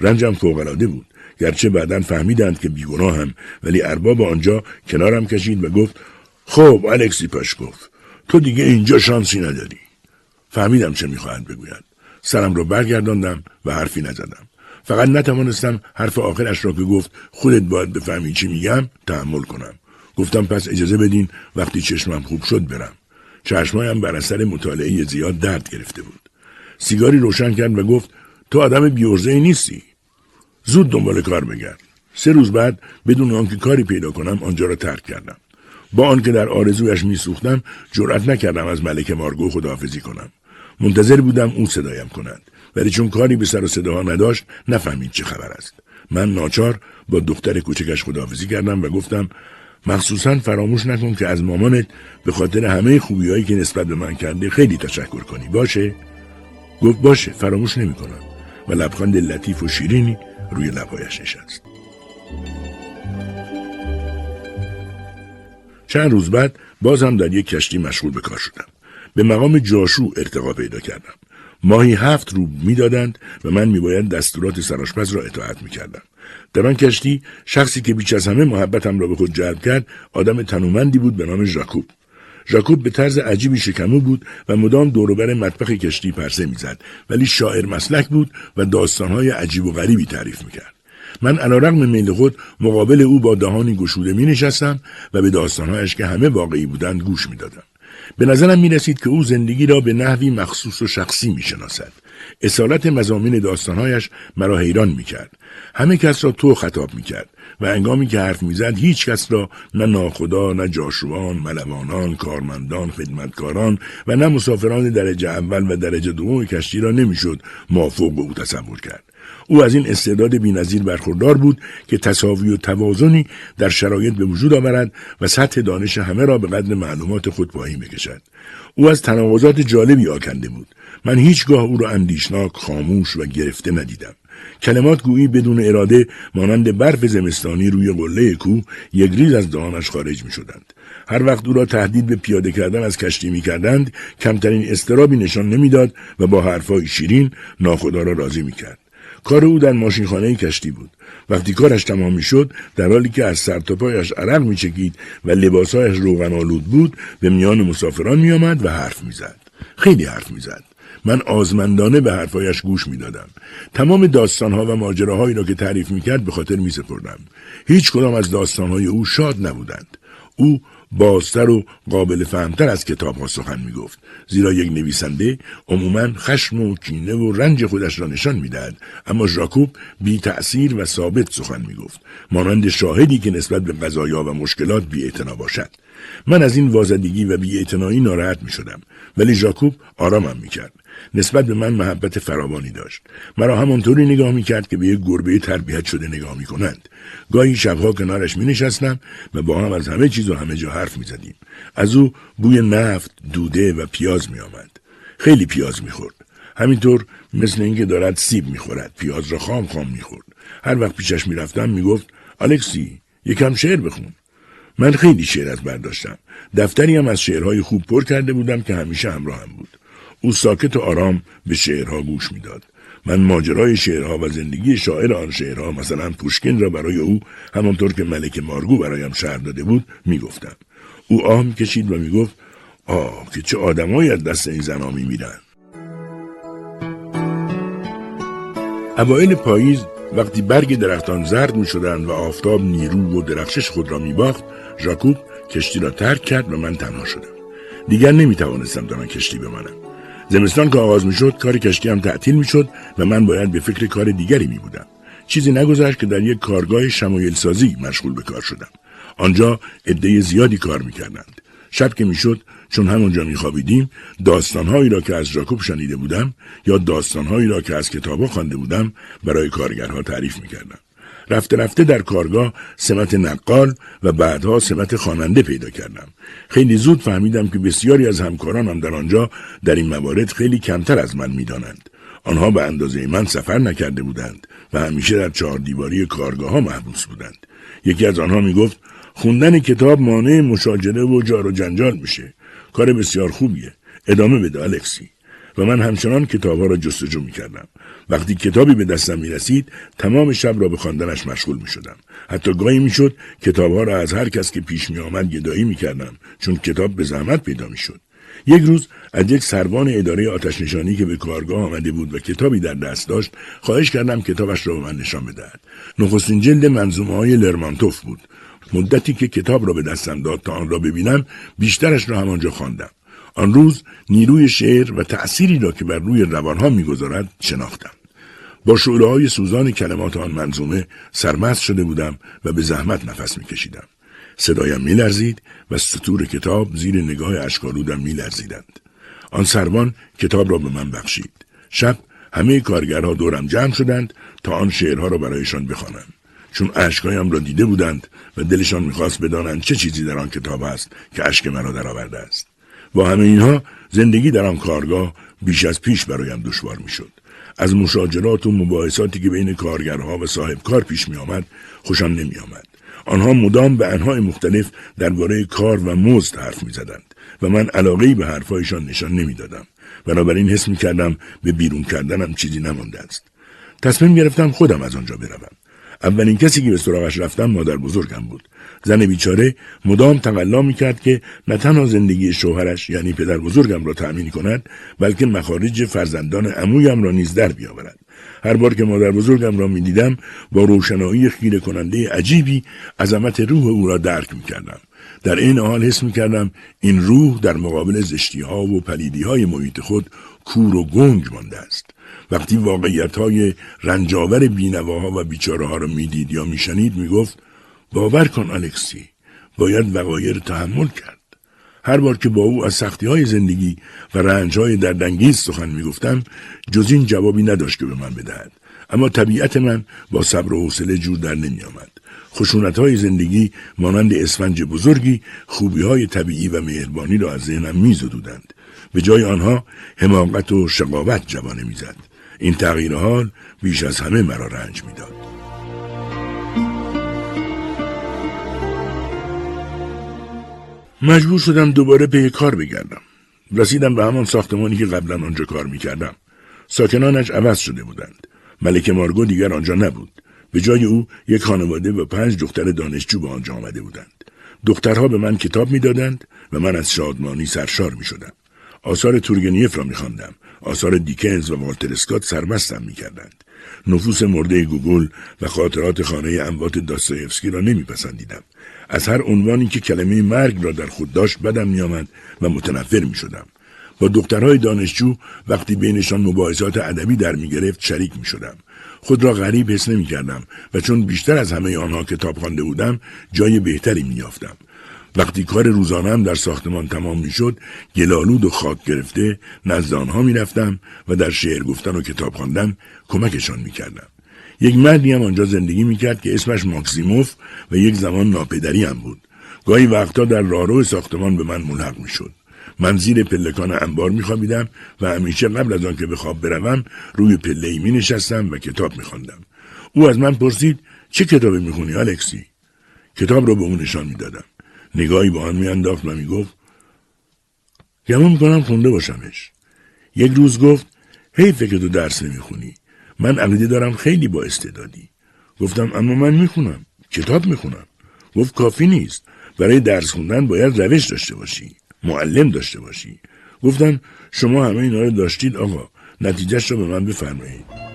رنجم فوق‌العاده بود، گرچه بعداً فهمیدند که بیگناهم، ولی ارباب آنجا کنارم کشید و گفت خب الکسی پشکوف، تو دیگه اینجا شانسی نداری. فهمیدم چه میخواهد بگوید. سرم را برگرداندم و حرفی نزدم. فقط نتوانستم حرف آخرش را که گفت خودت باید بفهمی چی میگم تحمل کنم. گفتم پس اجازه بدین وقتی چشمم خوب شد برم. چشمایم بر اثر مطالعه زیاد درد گرفته بود. سیگاری روشن کرد و گفت تو آدم بی‌عرضه‌ای نیستی. زود دنبال کار بگرد. 3 روز بعد بدون آنکه کاری پیدا کنم آنجا را ترک کردم. با آنکه در آرزویش میسوختم جرأت نکردم از ملکه مارگو خداحافظی کنم. منتظر بودم او صدایم کند، ولی چون کاری به سر و صداها نداشت نفهمید چه خبر است. من ناچار با دختر کوچکش خداحافظی کردم و گفتم مخصوصاً فراموش نکن که از مامانت به خاطر همه خوبی‌هایی که نسبت به من کرده خیلی تشکر کنی. باشه؟ گفت باشه، فراموش نمی‌کنم. و لبخند لطیف و شیرینی روی لب‌هایش نشست. چند روز بعد باز هم در یک کشتی مشغول به کار شدم. به مقام جاشو ارتقا پیدا کردم. ماهی 7 روبل میدادند و من میباید دستورات سرآشپز را اطاعت میکردم. در آن کشتی شخصی که بیش از همه محبتم را به خود جلب کرد آدم تنومندی بود به نام جاکوب. جاکوب به طرز عجیبی شکمو بود و مدام دوروبر مطبخ کشتی پرسه میزد، ولی شاعر مسلک بود و داستانهای عجیب و غریبی تعریف میکرد. من علیرغم میل خود مقابل او با دهانی گشوده می نشستم و به داستانهایش که همه واقعی بودند گوش می دادم. به نظرم می رسید که او زندگی را به نحوی مخصوص و شخصی می شناسد. اصالت مضامین داستانهایش مرا حیران می کرد. همه کس را تو خطاب می کرد و انگامی که حرف می زد هیچ کس را نه ناخدا، نه جاشوان، ملوانان، کارمندان، خدمتکاران و نه مسافران درجه اول و درجه دوم کشتی را نمی شد مافوق به او تصور کرد. او از این استعداد بی‌نظیر برخوردار بود که تساوی و توازنی در شرایط به وجود آورد و سطح دانش همه را به قدر معلومات خود پایین بکشد. او از تناقضات جالبی آکنده بود. من هیچگاه او را اندیشناک، خاموش و گرفته ندیدم. کلمات گویی بدون اراده مانند برف زمستانی روی قله کوه یک ریز از دهانش خارج می شدند. هر وقت او را تهدید به پیاده کردن از کشتی می کردند کمترین اضطرابی نشان نمیداد و با حرفهای شیرین ناخودآگاه را راضی می کرد. کار او در ماشینخانه کشتی بود. وقتی کارش تمام می‌شد، در حالی که از سر تا پایش عرق می‌چکید و لباسایش روغن‌آلود بود، به میان مسافران می‌آمد و حرف می‌زد. خیلی حرف می‌زد. من آزمندانه به حرفایش گوش می‌دادم. تمام داستان‌ها و ماجراهایی را که تعریف می‌کرد به خاطر می‌سپردم. هیچ کدام از داستان‌های او شاد نبودند. او بازتر و قابل فهمتر از کتاب‌ها سخن می‌گفت، زیرا یک نویسنده عموماً خشم و کینه و رنج خودش را نشان می‌دهد، اما ژاکوب بی تأثیر و ثابت سخن می‌گفت، مانند شاهدی که نسبت به قضایا و مشکلات بی‌اعتنا باشد. من از این وازدگی و بی‌اعتنایی ناراحت می‌شدم، ولی ژاکوب آرامم می‌کرد. نسبت به من محبت فراوانی داشت. مرا همانطوری نگاه می‌کرد که به یک گربه تربیت شده نگاه می‌کنند. گاهی شب‌ها کنارش می‌نشستم و با هم از همه چیز و همه جا حرف می‌زدیم. از او بوی نفت، دوده و پیاز می‌آمد. خیلی پیاز می‌خورد. همینطور مثل اینکه دارد سیب می‌خورد. پیاز را خام خام می‌خورد. هر وقت پیشش می‌رفتم می‌گفت الکسی یکم شعر بخون. من خیلی شعر از برداشتم. دفتری هم از شعرهای خوب پر کرده بودم که همیشه همراهم بود. او ساکت و آرام به شعرها گوش میداد. من ماجرای شعرها و زندگی شاعر آن شعرها، مثلا پوشکین، را برای او همانطور که ملکه مارگو برایم شرح داده بود میگفتم. او آه میکشید و میگفت آه که چه آدمایی از دست این زنها میمیرن. اوایل پاییز وقتی برگ درختان زرد میشدند و آفتاب نیرو و درخشش خود را میباخت، ژاکوب کشتی را ترک کرد و من تنها شدم. دیگر نمیتوانستم دم کشتی بمانم. زمستان که آغاز میشد کار کشتی هم تعطیل میشد و من باید به فکر کار دیگری میبودم. چیزی نگذشت که در یک کارگاه شمایلسازی مشغول به کار شدم. آنجا عده زیادی کار میکردند. شب که میشد چون همونجا میخوابیدیم، داستانهایی را که از جاکوب شنیده بودم یا داستانهایی را که از کتابها خوانده بودم برای کارگرها تعریف میکردم. رفته رفته در کارگاه سمت نقال و بعدها سمت خواننده پیدا کردم. خیلی زود فهمیدم که بسیاری از همکارانم در آنجا در این موارد خیلی کمتر از من میدانند. آنها به اندازه من سفر نکرده بودند و همیشه در چهار دیواری کارگاه ها محبوس بودند. یکی از آنها میگفت خوندن کتاب مانع مشاجره و جار و جنجال میشه. کار بسیار خوبیه. ادامه بده الکسی. و من همچنان کتابها را جستجو میکردم. وقتی کتابی به دستم میرسید تمام شب را به خواندنش مشغول میشدم. حتی گاهی میشد کتابها را از هر کس که پیش میآمد گدایی میکردم چون کتاب به زحمت پیدا میشد. یک روز از یک سربان اداره آتش نشانی که به کارگاه آمده بود و کتابی در دست داشت خواهش کردم کتابش را به من نشان بدهد. نخستین جلد منظومه‌های لرمانتوف بود. مدتی که کتاب را به دستم داد تا آن را ببینم بیشترش را همانجا خواندم. آن روز نیروی شعر و تأثیری را که بر روی روانها می‌گذارد شناختم. با شعله‌های سوزان کلمات آن منظومه سرمست شده بودم و به زحمت نفس می‌کشیدم. صدایم می‌لرزید و سطور کتاب زیر نگاه اشک‌آلودم می‌لرزیدند. آن سربان کتاب را به من بخشید. شب همه کارگرها دورم جمع شدند تا آن شعرها را برایشان بخوانم. چون اشک‌هایم را دیده بودند و دلشان می‌خواست بدانند چه چیزی در آن کتاب است که اشک مرا درآورده است. با همه اینها زندگی در آن کارگاه بیش از پیش برایم دشوار میشد. از مشاجرات و مباحثاتی که بین کارگرها و صاحب کار پیش می آمد خوشم نمی آمد. آنها مدام به انواع مختلف درباره کار و مزد حرف می زدند و من علاقه‌ای به حرفایشان نشان نمی دادم. بنابراین حس می کردم به بیرون کردنم چیزی نمانده است. تصمیم گرفتم خودم از آنجا بروم. اولین کسی که به سراغش رفتم مادر بزرگم بود. زن بیچاره مدام تقلا میکرد که نه تنها زندگی شوهرش یعنی پدر بزرگم را تأمین کند بلکه مخارج فرزندان عمویم را نیز در بیاورد. هر بار که مادر بزرگم را میدیدم با روشنایی خیره کننده عجیبی عظمت روح او را درک میکردم. در این حال حس میکردم این روح در مقابل زشتی ها و پلیدی های محیط خود کور و گنگ مانده است. وقتی واقعیت‌های رنجاور بینواها و بیچاره‌ها را می‌دید یا می‌شنید می‌گفت باور کن الکسی، باید وقایع را تحمل کرد. هر بار که با او از سختی‌های زندگی و رنج‌های دردانگیز سخن می‌گفتم جز این جوابی نداشت که به من بدهد. اما طبیعت من با صبر و حوصله جور در نمی‌آمد. خشونت‌های زندگی مانند اسفنج بزرگی خوبی‌های طبیعی و مهربانی را از ذهنم می‌زدودند. به جای آنها حماقت و شقاوت جوانه می‌زد. این تغییر حال بیش از همه مرا رنج میداد. مجبور شدم دوباره پی کار بگردم. رسیدم به همان ساختمانی که قبلا آنجا کار میکردم. ساکنانش عوض شده بودند. ملکه مارگو دیگر آنجا نبود. به جای او یک خانواده و 5 دختر دانشجو به آنجا آمده بودند. دخترها به من کتاب میدادند و من از شادمانی سرشار میشدم. آثار تورگنیف را میخواندم. آثار دیکنز و والترسکات سرمستم میکردند. نفوس مرده گوگول و خاطرات خانه اموات داستایفسکی را نمیپسندیدم. از هر عنوانی که کلمه مرگ را در خود داشت بدم میآمد و متنفر میشدم. با دخترهای دانشجو وقتی بینشان مباحثات ادبی در میگرفت شریک میشدم. خود را غریب حس نمیکردم و چون بیشتر از همه آنها کتاب خوانده بودم جای بهتری مییافتم. وقتی کار روزانه‌ام در ساختمان تمام میشد، گلالود و خاک گرفته نزد آنها میرفتم و در شعر گفتن و کتاب خواندن کمکشان میکردم. یک مردی هم آنجا زندگی میکرد که اسمش ماکسیموف و یک زمان ناپدری هم بود. گاهی وقتا در راهرو ساختمان به من ملحق میشد. من زیر پلکان انبار میخوابیدم و همیشه قبل از آن که به خواب بروم روی پله‌ای مینشستم و کتاب میخواندم. او از من پرسید چه کتابی میخونی الکسی؟ کتاب را به او نشان میدادم. نگاهی با آن میانداخت و میگفت گمون میکنم خونده باشمش. یک روز گفت حیفه که تو درس نمیخونی. من عقیده دارم خیلی با استعدادی. گفتم اما من میخونم. کتاب میخونم. گفت کافی نیست. برای درس خوندن باید روش داشته باشی. معلم داشته باشی. گفتم شما همه اینا رو داشتید آقا. نتیجهش رو به من بفرمایید.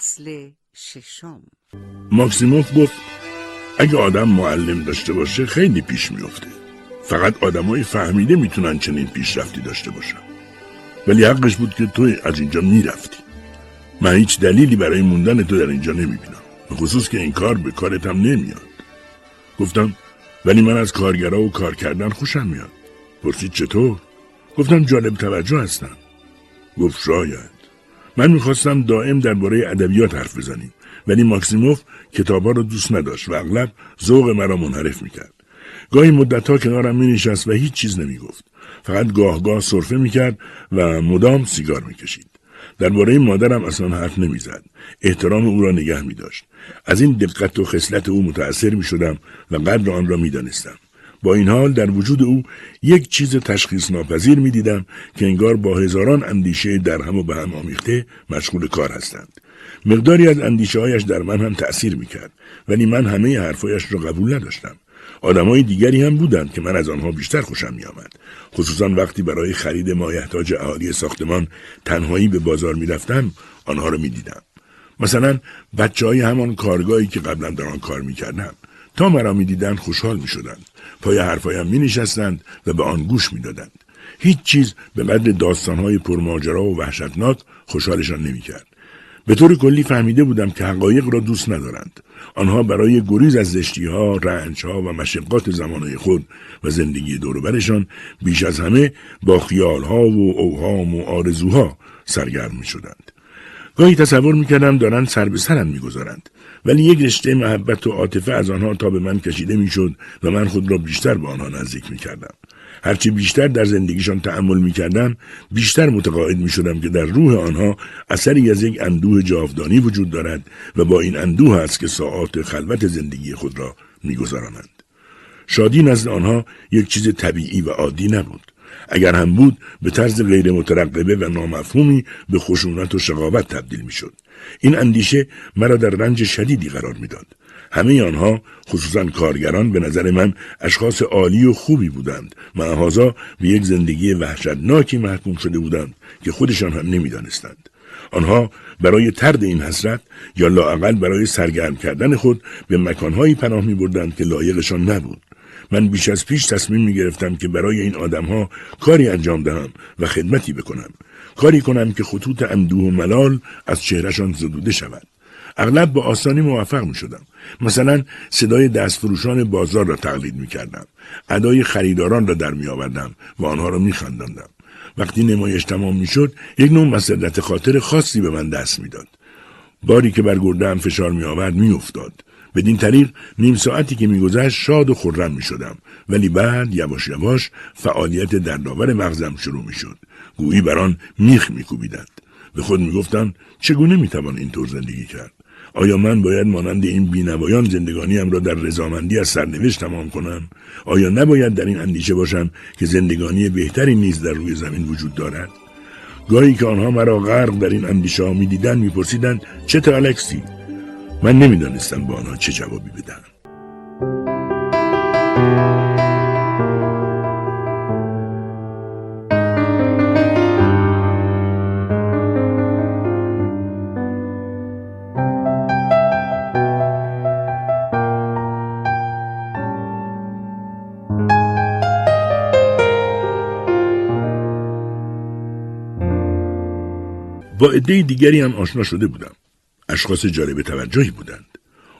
فصل ششم. ماکسیموف گفت اگه آدم معلم داشته باشه خیلی پیش میفته. فقط آدمای فهمیده میتونن چنین پیشرفتی داشته باشن. ولی حقش بود که تو از اینجا میرفتی. من هیچ دلیلی برای موندن تو در اینجا نمیبینم. خصوص که این کار به کارت هم نمیاد. گفتم ولی من از کارگرا و کار کردن خوشم میاد. پرسید چطور؟ گفتم جالب توجه هستم. گفت شاید. من میخواستم دائم درباره ادبیات حرف بزنیم، ولی ماکسیموف کتابا رو دوست نداشت و اغلب ذوق مرا منحرف میکرد. گاهی مدت‌ها کنارم مینشست و هیچ چیز نمیگفت. فقط گاه سرفه میکرد و مدام سیگار میکشید. درباره مادرم اصلا حرف نمیزد. احترام او را نگه میداشت. از این دقت و خصلت او متأثر میشدم و قدر آن را میدانستم. با این حال در وجود او یک چیز تشخیص ناپذیر می دیدم که انگار با هزاران اندیشه در هم و به هم آمیخته مشغول کار هستند. مقداری از اندیشه هایش در من هم تأثیر می کرد، ولی من همه حرفایش را قبول نداشتم. آدمای دیگری هم بودند که من از آنها بیشتر خوشم می آمد. خصوصا وقتی برای خرید مایحتاج اهالی ساختمان تنهایی به بازار می رفتم، آنها را می دیدم. مثلا بچه‌های همان کارگاهی که قبلا در آن کار می کردم. تا مرا می دیدند خوشحال می شدند. پای حرفایم می نشستند و به آن گوش می دادند. هیچ چیز به قدر داستانهای پرماجرا و وحشتناک خوشحالشان نمی کرد. به طور کلی فهمیده بودم که حقایق را دوست ندارند. آنها برای گریز از زشتیها، رنجها و مشقات زمانه خود و زندگی دوروبرشان بیش از همه با خیالها و اوهام و آرزوها سرگرم می شدند. گاهی تصور می کردم دارند سر به سرم می گذارند. ولی یک رشته محبت و عاطفه از آنها تا به من کشیده میشد و من خود را بیشتر به آنها نزدیک میکردم. هرچی بیشتر در زندگیشان تأمل میکردم، بیشتر متقاعد میشدم که در روح آنها اثری از یک اندوه جاودانی وجود دارد و با این اندوه است که ساعات خلوت زندگی خود را میگذرانند. شادی نزد آنها یک چیز طبیعی و عادی نبود. اگر هم بود به طرز غیر مترقبه و نامفهومی به خشونت و شقاوت تبدیل میشد. این اندیشه مرا در رنج شدیدی قرار میداد. همه آنها خصوصا کارگران به نظر من اشخاص عالی و خوبی بودند. معهازا به یک زندگی وحشتناکی محکوم شده بودند که خودشان هم نمیدانستند. آنها برای طرد این حسرت یا لااقل برای سرگرم کردن خود به مکانهایی پناه میبردند که لایقشان نبود. من بیش از پیش تصمیم می گرفتم که برای این آدمها کاری انجام دهم و خدمتی بکنم. کاری کنم که خطوط اندوه و ملال از چهرهشان زدوده شود. اغلب با آسانی موفق می شدم. مثلا صدای دستفروشان بازار را تقلید می کردم. ادای خریداران را در می آوردم و آنها را می خنداندم. وقتی نمایش تمام می شد یک نوع مسرت خاطر خاصی به من دست می داد. باری که بر گرده‌ام فشار می آورد می افتاد. بدین طریق نیم ساعتی که میگذشت شاد و خرم میشدم، ولی بعد یواش یواش فعالیت دردآور مغزم شروع میشد. گویی بر آن میخ میکوبیدند. به خود میگفتم چگونه میتوان اینطور زندگی کرد؟ آیا من باید مانند این بینوایان زندگانیم را در رضامندی از سرنوشت تمام کنم؟ آیا نباید در این اندیشه باشم که زندگانی بهتری نیز در روی زمین وجود دارد؟ گاهی که آنها مرا غرق در این اندیشه ها میدیدند میپرسیدند چطور الکسی؟ من نمیدانستم با آنها چه جوابی بدم. با عده دیگری هم آشنا شده بودم. اشخاص جالب توجهی بودند.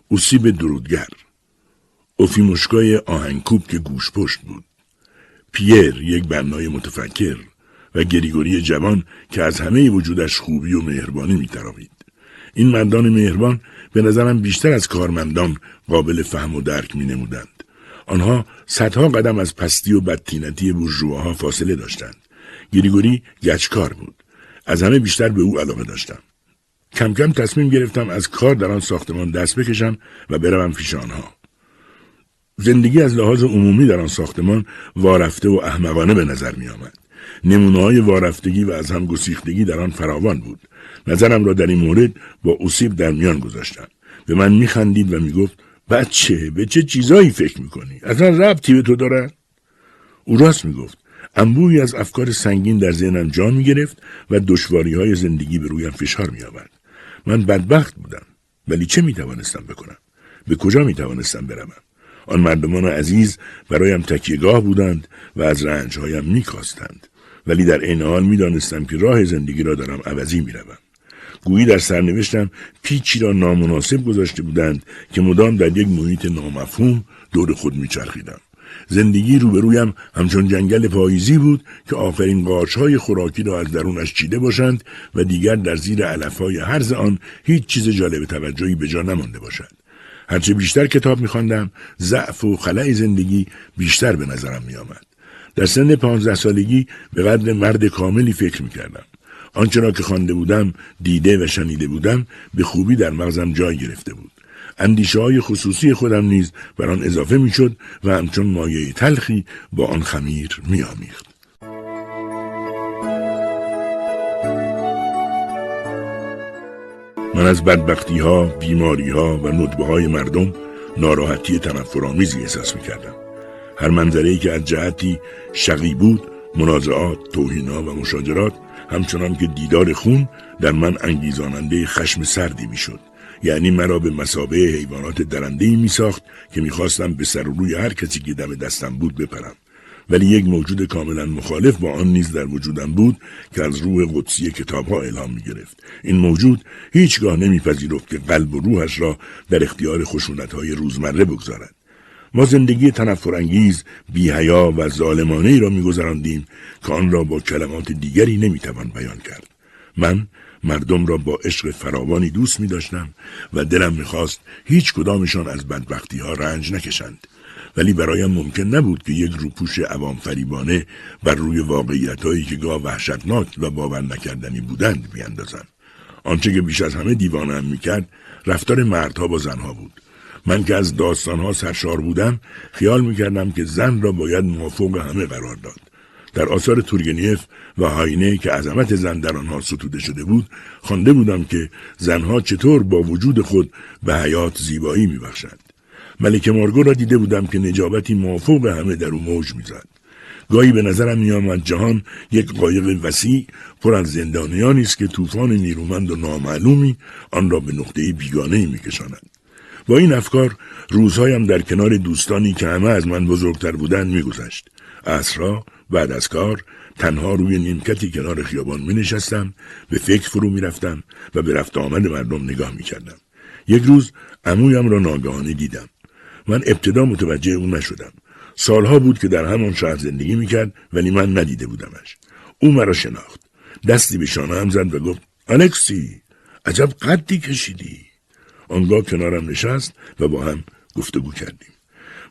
اوسیب درودگر، اوفیموشکای آهنکوب که گوش پشت بود، پیر یک بنای متفکر و گریگوری جوان که از همه وجودش خوبی و مهربانی می‌تراوید. این مردان مهربان به نظرم بیشتر از کارمندان قابل فهم و درک می‌نمودند. آنها صدها قدم از پستی و بدتینتی بورژواها فاصله داشتند. گریگوری گچکار بود. از همه بیشتر به او علاقه داشتم. کم کم تصمیم گرفتم از کار در آن ساختمان دست بکشم و بروم پیش آنها. زندگی از لحاظ عمومی در آن ساختمان وارفته و احمقانه به نظر می آمد. نمونه‌های وارفتگی و از هم گسیختگی در آن فراوان بود. نظرم را در این مورد با اوسیب در میان گذاشتم. به من می خندید و می گفت بچه به چه چیزایی فکر می کنی؟ اصلا ربطی به تو دارن؟ او راست می گفت. انبوهی از افکار سنگین در ذهنم جا می گرفت و دشواری‌های زندگی به رویم فشار می آورد. من بدبخت بودم. ولی چه میتوانستم بکنم؟ به کجا میتوانستم بروم؟ آن مردمان عزیز برایم تکیه‌گاه بودند و از رنجهایم میکاستند، ولی در این حال میدانستم که راه زندگی را دارم عوضی میروم. گویی در سرنوشتم پیچی را نامناسب گذاشته بودند که مدام در یک محیط نامفهوم دور خود میچرخیدم. زندگی روبرویم همچون جنگل پاییزی بود که آخرین قارچ‌های خوراکی را از درونش چیده باشند و دیگر در زیر علف‌های هرز آن هیچ چیز جالب توجهی به جا نمانده باشد. هرچه بیشتر کتاب می‌خواندم، ضعف و خلأ زندگی بیشتر به نظرم می‌آمد. در سن 15 سالگی به قدر مرد کاملی فکر می‌کردم. آنچرا که خوانده بودم، دیده و شنیده بودم، به خوبی در مغزم جای گرفته بود. اندیشه‌های خصوصی خودم نیز بر آن اضافه می‌شد و همچون مایه تلخی با آن خمیر می‌آمیخت. من از بدبختی‌ها، بیماری‌ها و ندبه‌های مردم ناراحتی تنفرآمیزی احساس می‌کردم. هر منظره‌ای که از جهتی شقی بود، منازعات، توهین‌ها و مشاجرات، همچنان که دیدار خون در من انگیزاننده خشم سردی می‌شد. یعنی مرا به مثابه حیوانات درنده‌ای می‌ساخت که می‌خواستم به سر و روی هر کسی که دم دستم بود بپرم. ولی یک موجود کاملا مخالف با آن نیز در وجودم بود که از روح قدسی کتاب‌ها الهام می‌گرفت. این موجود هیچگاه نمی‌پذیرفت که قلب و روحش را در اختیار خشونت‌های روزمره بگذارد. ما زندگی تنفرانگیز، بی‌حیا و ظالمانه‌ای را می‌گذراندیم که آن را با کلمات دیگری نمی‌توان بیان کرد. من مردم را با عشق فراوانی دوست می‌داشتم و دلم می‌خواست هیچ کدامشان از بدبختی‌ها رنج نکشند. ولی برایم ممکن نبود که یک روپوش عوام فریبانه بر روی واقعیت‌هایی که گاه وحشتناک و باور نکردنی بودند بیاندازم. آنچه که بیش از همه دیوانه‌ام می‌کرد، رفتار مردها با زنها بود. من که از داستان‌ها سرشار بودم، خیال می‌کردم که زن را باید موافق همه قرار داد. در آثار تورگنیف و هاینه که عظمت زن در آنها ستوده شده بود، خوانده بودم که زنها چطور با وجود خود به حیات زیبایی می‌بخشند. ملکه مارگو را دیده بودم که نجابتی موافق همه در او موج می‌زد. گاهی به نظرم می‌آمد جهان یک قایق وسیع پر از زندانیانی است که طوفان نیرومند و نامعلومی آن را به نقطه بیگانه‌ای می‌کشاند. با این افکار روزهایم در کنار دوستانی که همه از من بزرگتر بودند می‌گذشت. عصرها بعد از کار تنها روی نیمکتی کنار خیابان می‌نشستم، به فکر فرو می‌رفتم و به رفت آمد مردم نگاه می‌کردم. یک روز عمویم را ناگهانی دیدم. من ابتدا متوجه او نشدم. سالها بود که در همان شهر زندگی میکرد ولی من ندیده بودمش. او مرا شناخت. دستی به شانه‌ام زد و گفت: الکسی، عجب قدی کشیدی. آنگاه کنارم نشست و با هم گفتگو کردیم.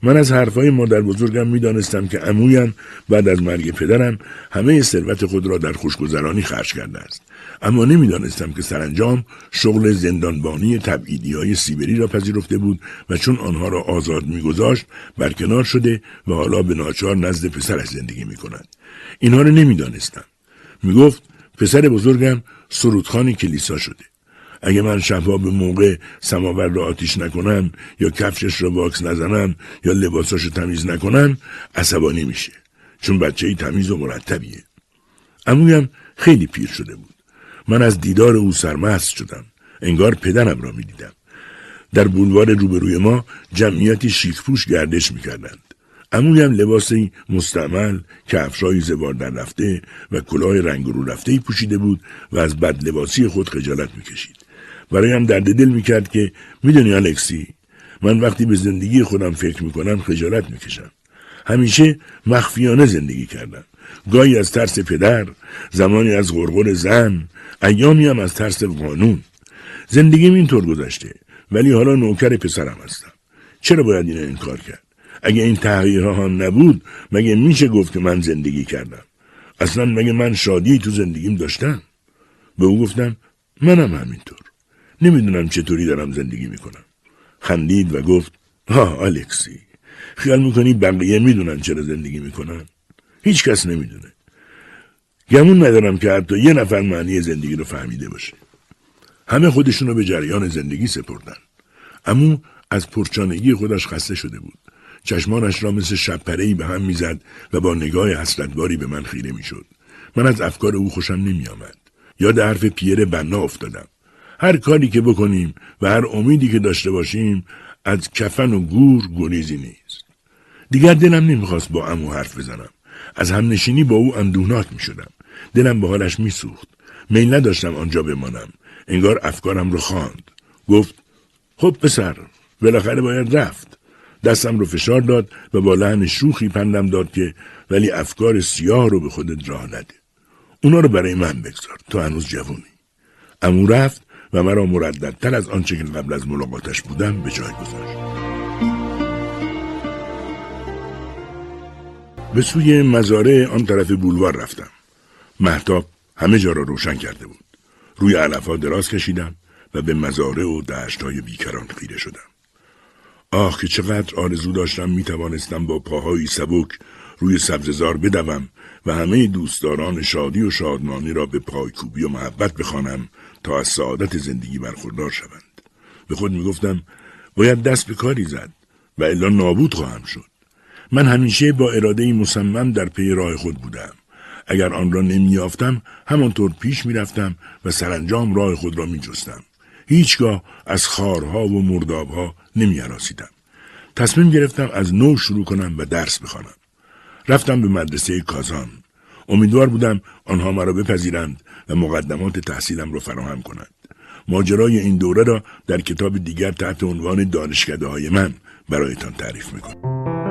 من از حرفهای مادر بزرگم میدانستم که عمویم بعد از مرگ پدرم همه ثروت خود را در خوشگذرانی خرج کرده است. اما نمیدانستم که سرانجام شغل زندانبانی تبعیدی‌های سیبری را پذیرفته بود و چون آنها را آزاد می‌گذاشت برکنار شده و حالا به ناچار نزد پسرش زندگی می‌کند. اینها را نمیدانستم. میگفت پسر بزرگم سرودخان کلیسا شده. اگه من شبها به موقع سماور را آتیش نکنم یا کفشش را واکس نزنم یا لباساش را تمیز نکنم عصبانی میشه، چون بچه‌ای تمیز و مرتبیه. عمویم خیلی پیر شده بود. من از دیدار او سرمست شدم. انگار پدرم را می دیدم. در بولوار روبروی ما جمعیتی شیک‌پوش گردش می کردند. عمویم لباسی مستعمل، کفشای زوار در رفته و کلاه رنگ رو رفته‌ای پوشیده بود و از بد لباسی خود خجالت می کشید. برایم درد دل می کرد که میدونی الکسی، من وقتی به زندگی خودم فکر می کنم خجالت می کشم. همیشه مخفیانه زندگی کردم. گاهی از ترس پدر، زمانی از غرغر زن، ایامی هم از ترس قانون. زندگیم اینطور گذشته، ولی حالا نوکر پسرم هستم. چرا باید اینو انکار کرد؟ اگه این تغییرها هم نبود مگه میشه گفت که من زندگی کردم؟ اصلا مگه من شادی تو زندگیم داشتم؟ به او گفتم منم همینطور. نمیدونم چطوری دارم زندگی میکنم. خندید و گفت ها الکسی، خیال میکنی بقیه میدونن چرا زندگی میکنن؟ هیچ کس نمیدونه. گمون ندارم که حتی یه نفر معنی زندگی رو فهمیده باشه. همه خودشون رو به جریان زندگی سپردن. عمو از پرچانگی خودش خسته شده بود. چشمانش را مثل شب‌پره‌ای به هم میزد و با نگاه حسرتباری به من خیره میشد. من از افکار او خوشم نمیآمد. یاد حرف پیر بنا افتادم. هر کاری که بکنیم و هر امیدی که داشته باشیم از کفن و گور گریزی نیست. دیگر دلم نمیخواست با عمو حرف بزنم. از همنشینی با او اندوهناک میشدم. دلم به حالش میسوخت. میل نداشتم آنجا بمانم. انگار افکارم رو خواند. گفت خب پسر، بالاخره باید رفت. دستم رو فشار داد و با لحن شوخی پندم داد که ولی افکار سیاه رو به خودت راه نده. اونا رو برای من بگذار، تو هنوز جوونی. عمو رفت و مرا مرددتر از آنچه که قبل از ملاقاتش بودم به جای گذاشت. به سوی مزارع آن طرف بولوار رفتم. مهتاب همه جا را روشن کرده بود. روی علف‌ها دراز کشیدم و به مزارع و دشت‌های بیکران خیره شدم. آخ که چقدر آرزو داشتم میتوانستم با پاهایی سبک روی سبززار بدوم و همه دوستداران شادی و شادمانی را به پایکوبی و محبت بخوانم تا از سعادت زندگی برخوردار شوند. به خود میگفتم باید دست به کاری زد و الا نابود خواهم شد. من همیشه با اراده‌ای مصمم در پی راه خود بودم. اگر آن را نمیافتم همانطور پیش میرفتم و سرانجام راه خود را میجستم. هیچگاه از خارها و مردابها نمی‌هراسیدم. تصمیم گرفتم از نو شروع کنم و درس بخوانم. رفتم به مدرسه کازان. امیدوار بودم آنها مرا بپذیرند و مقدمات تحصیلم را فراهم کنند. ماجرای این دوره را در کتاب دیگر تحت عنوان دانشکده‌های من برایتان تعریف می‌کنم.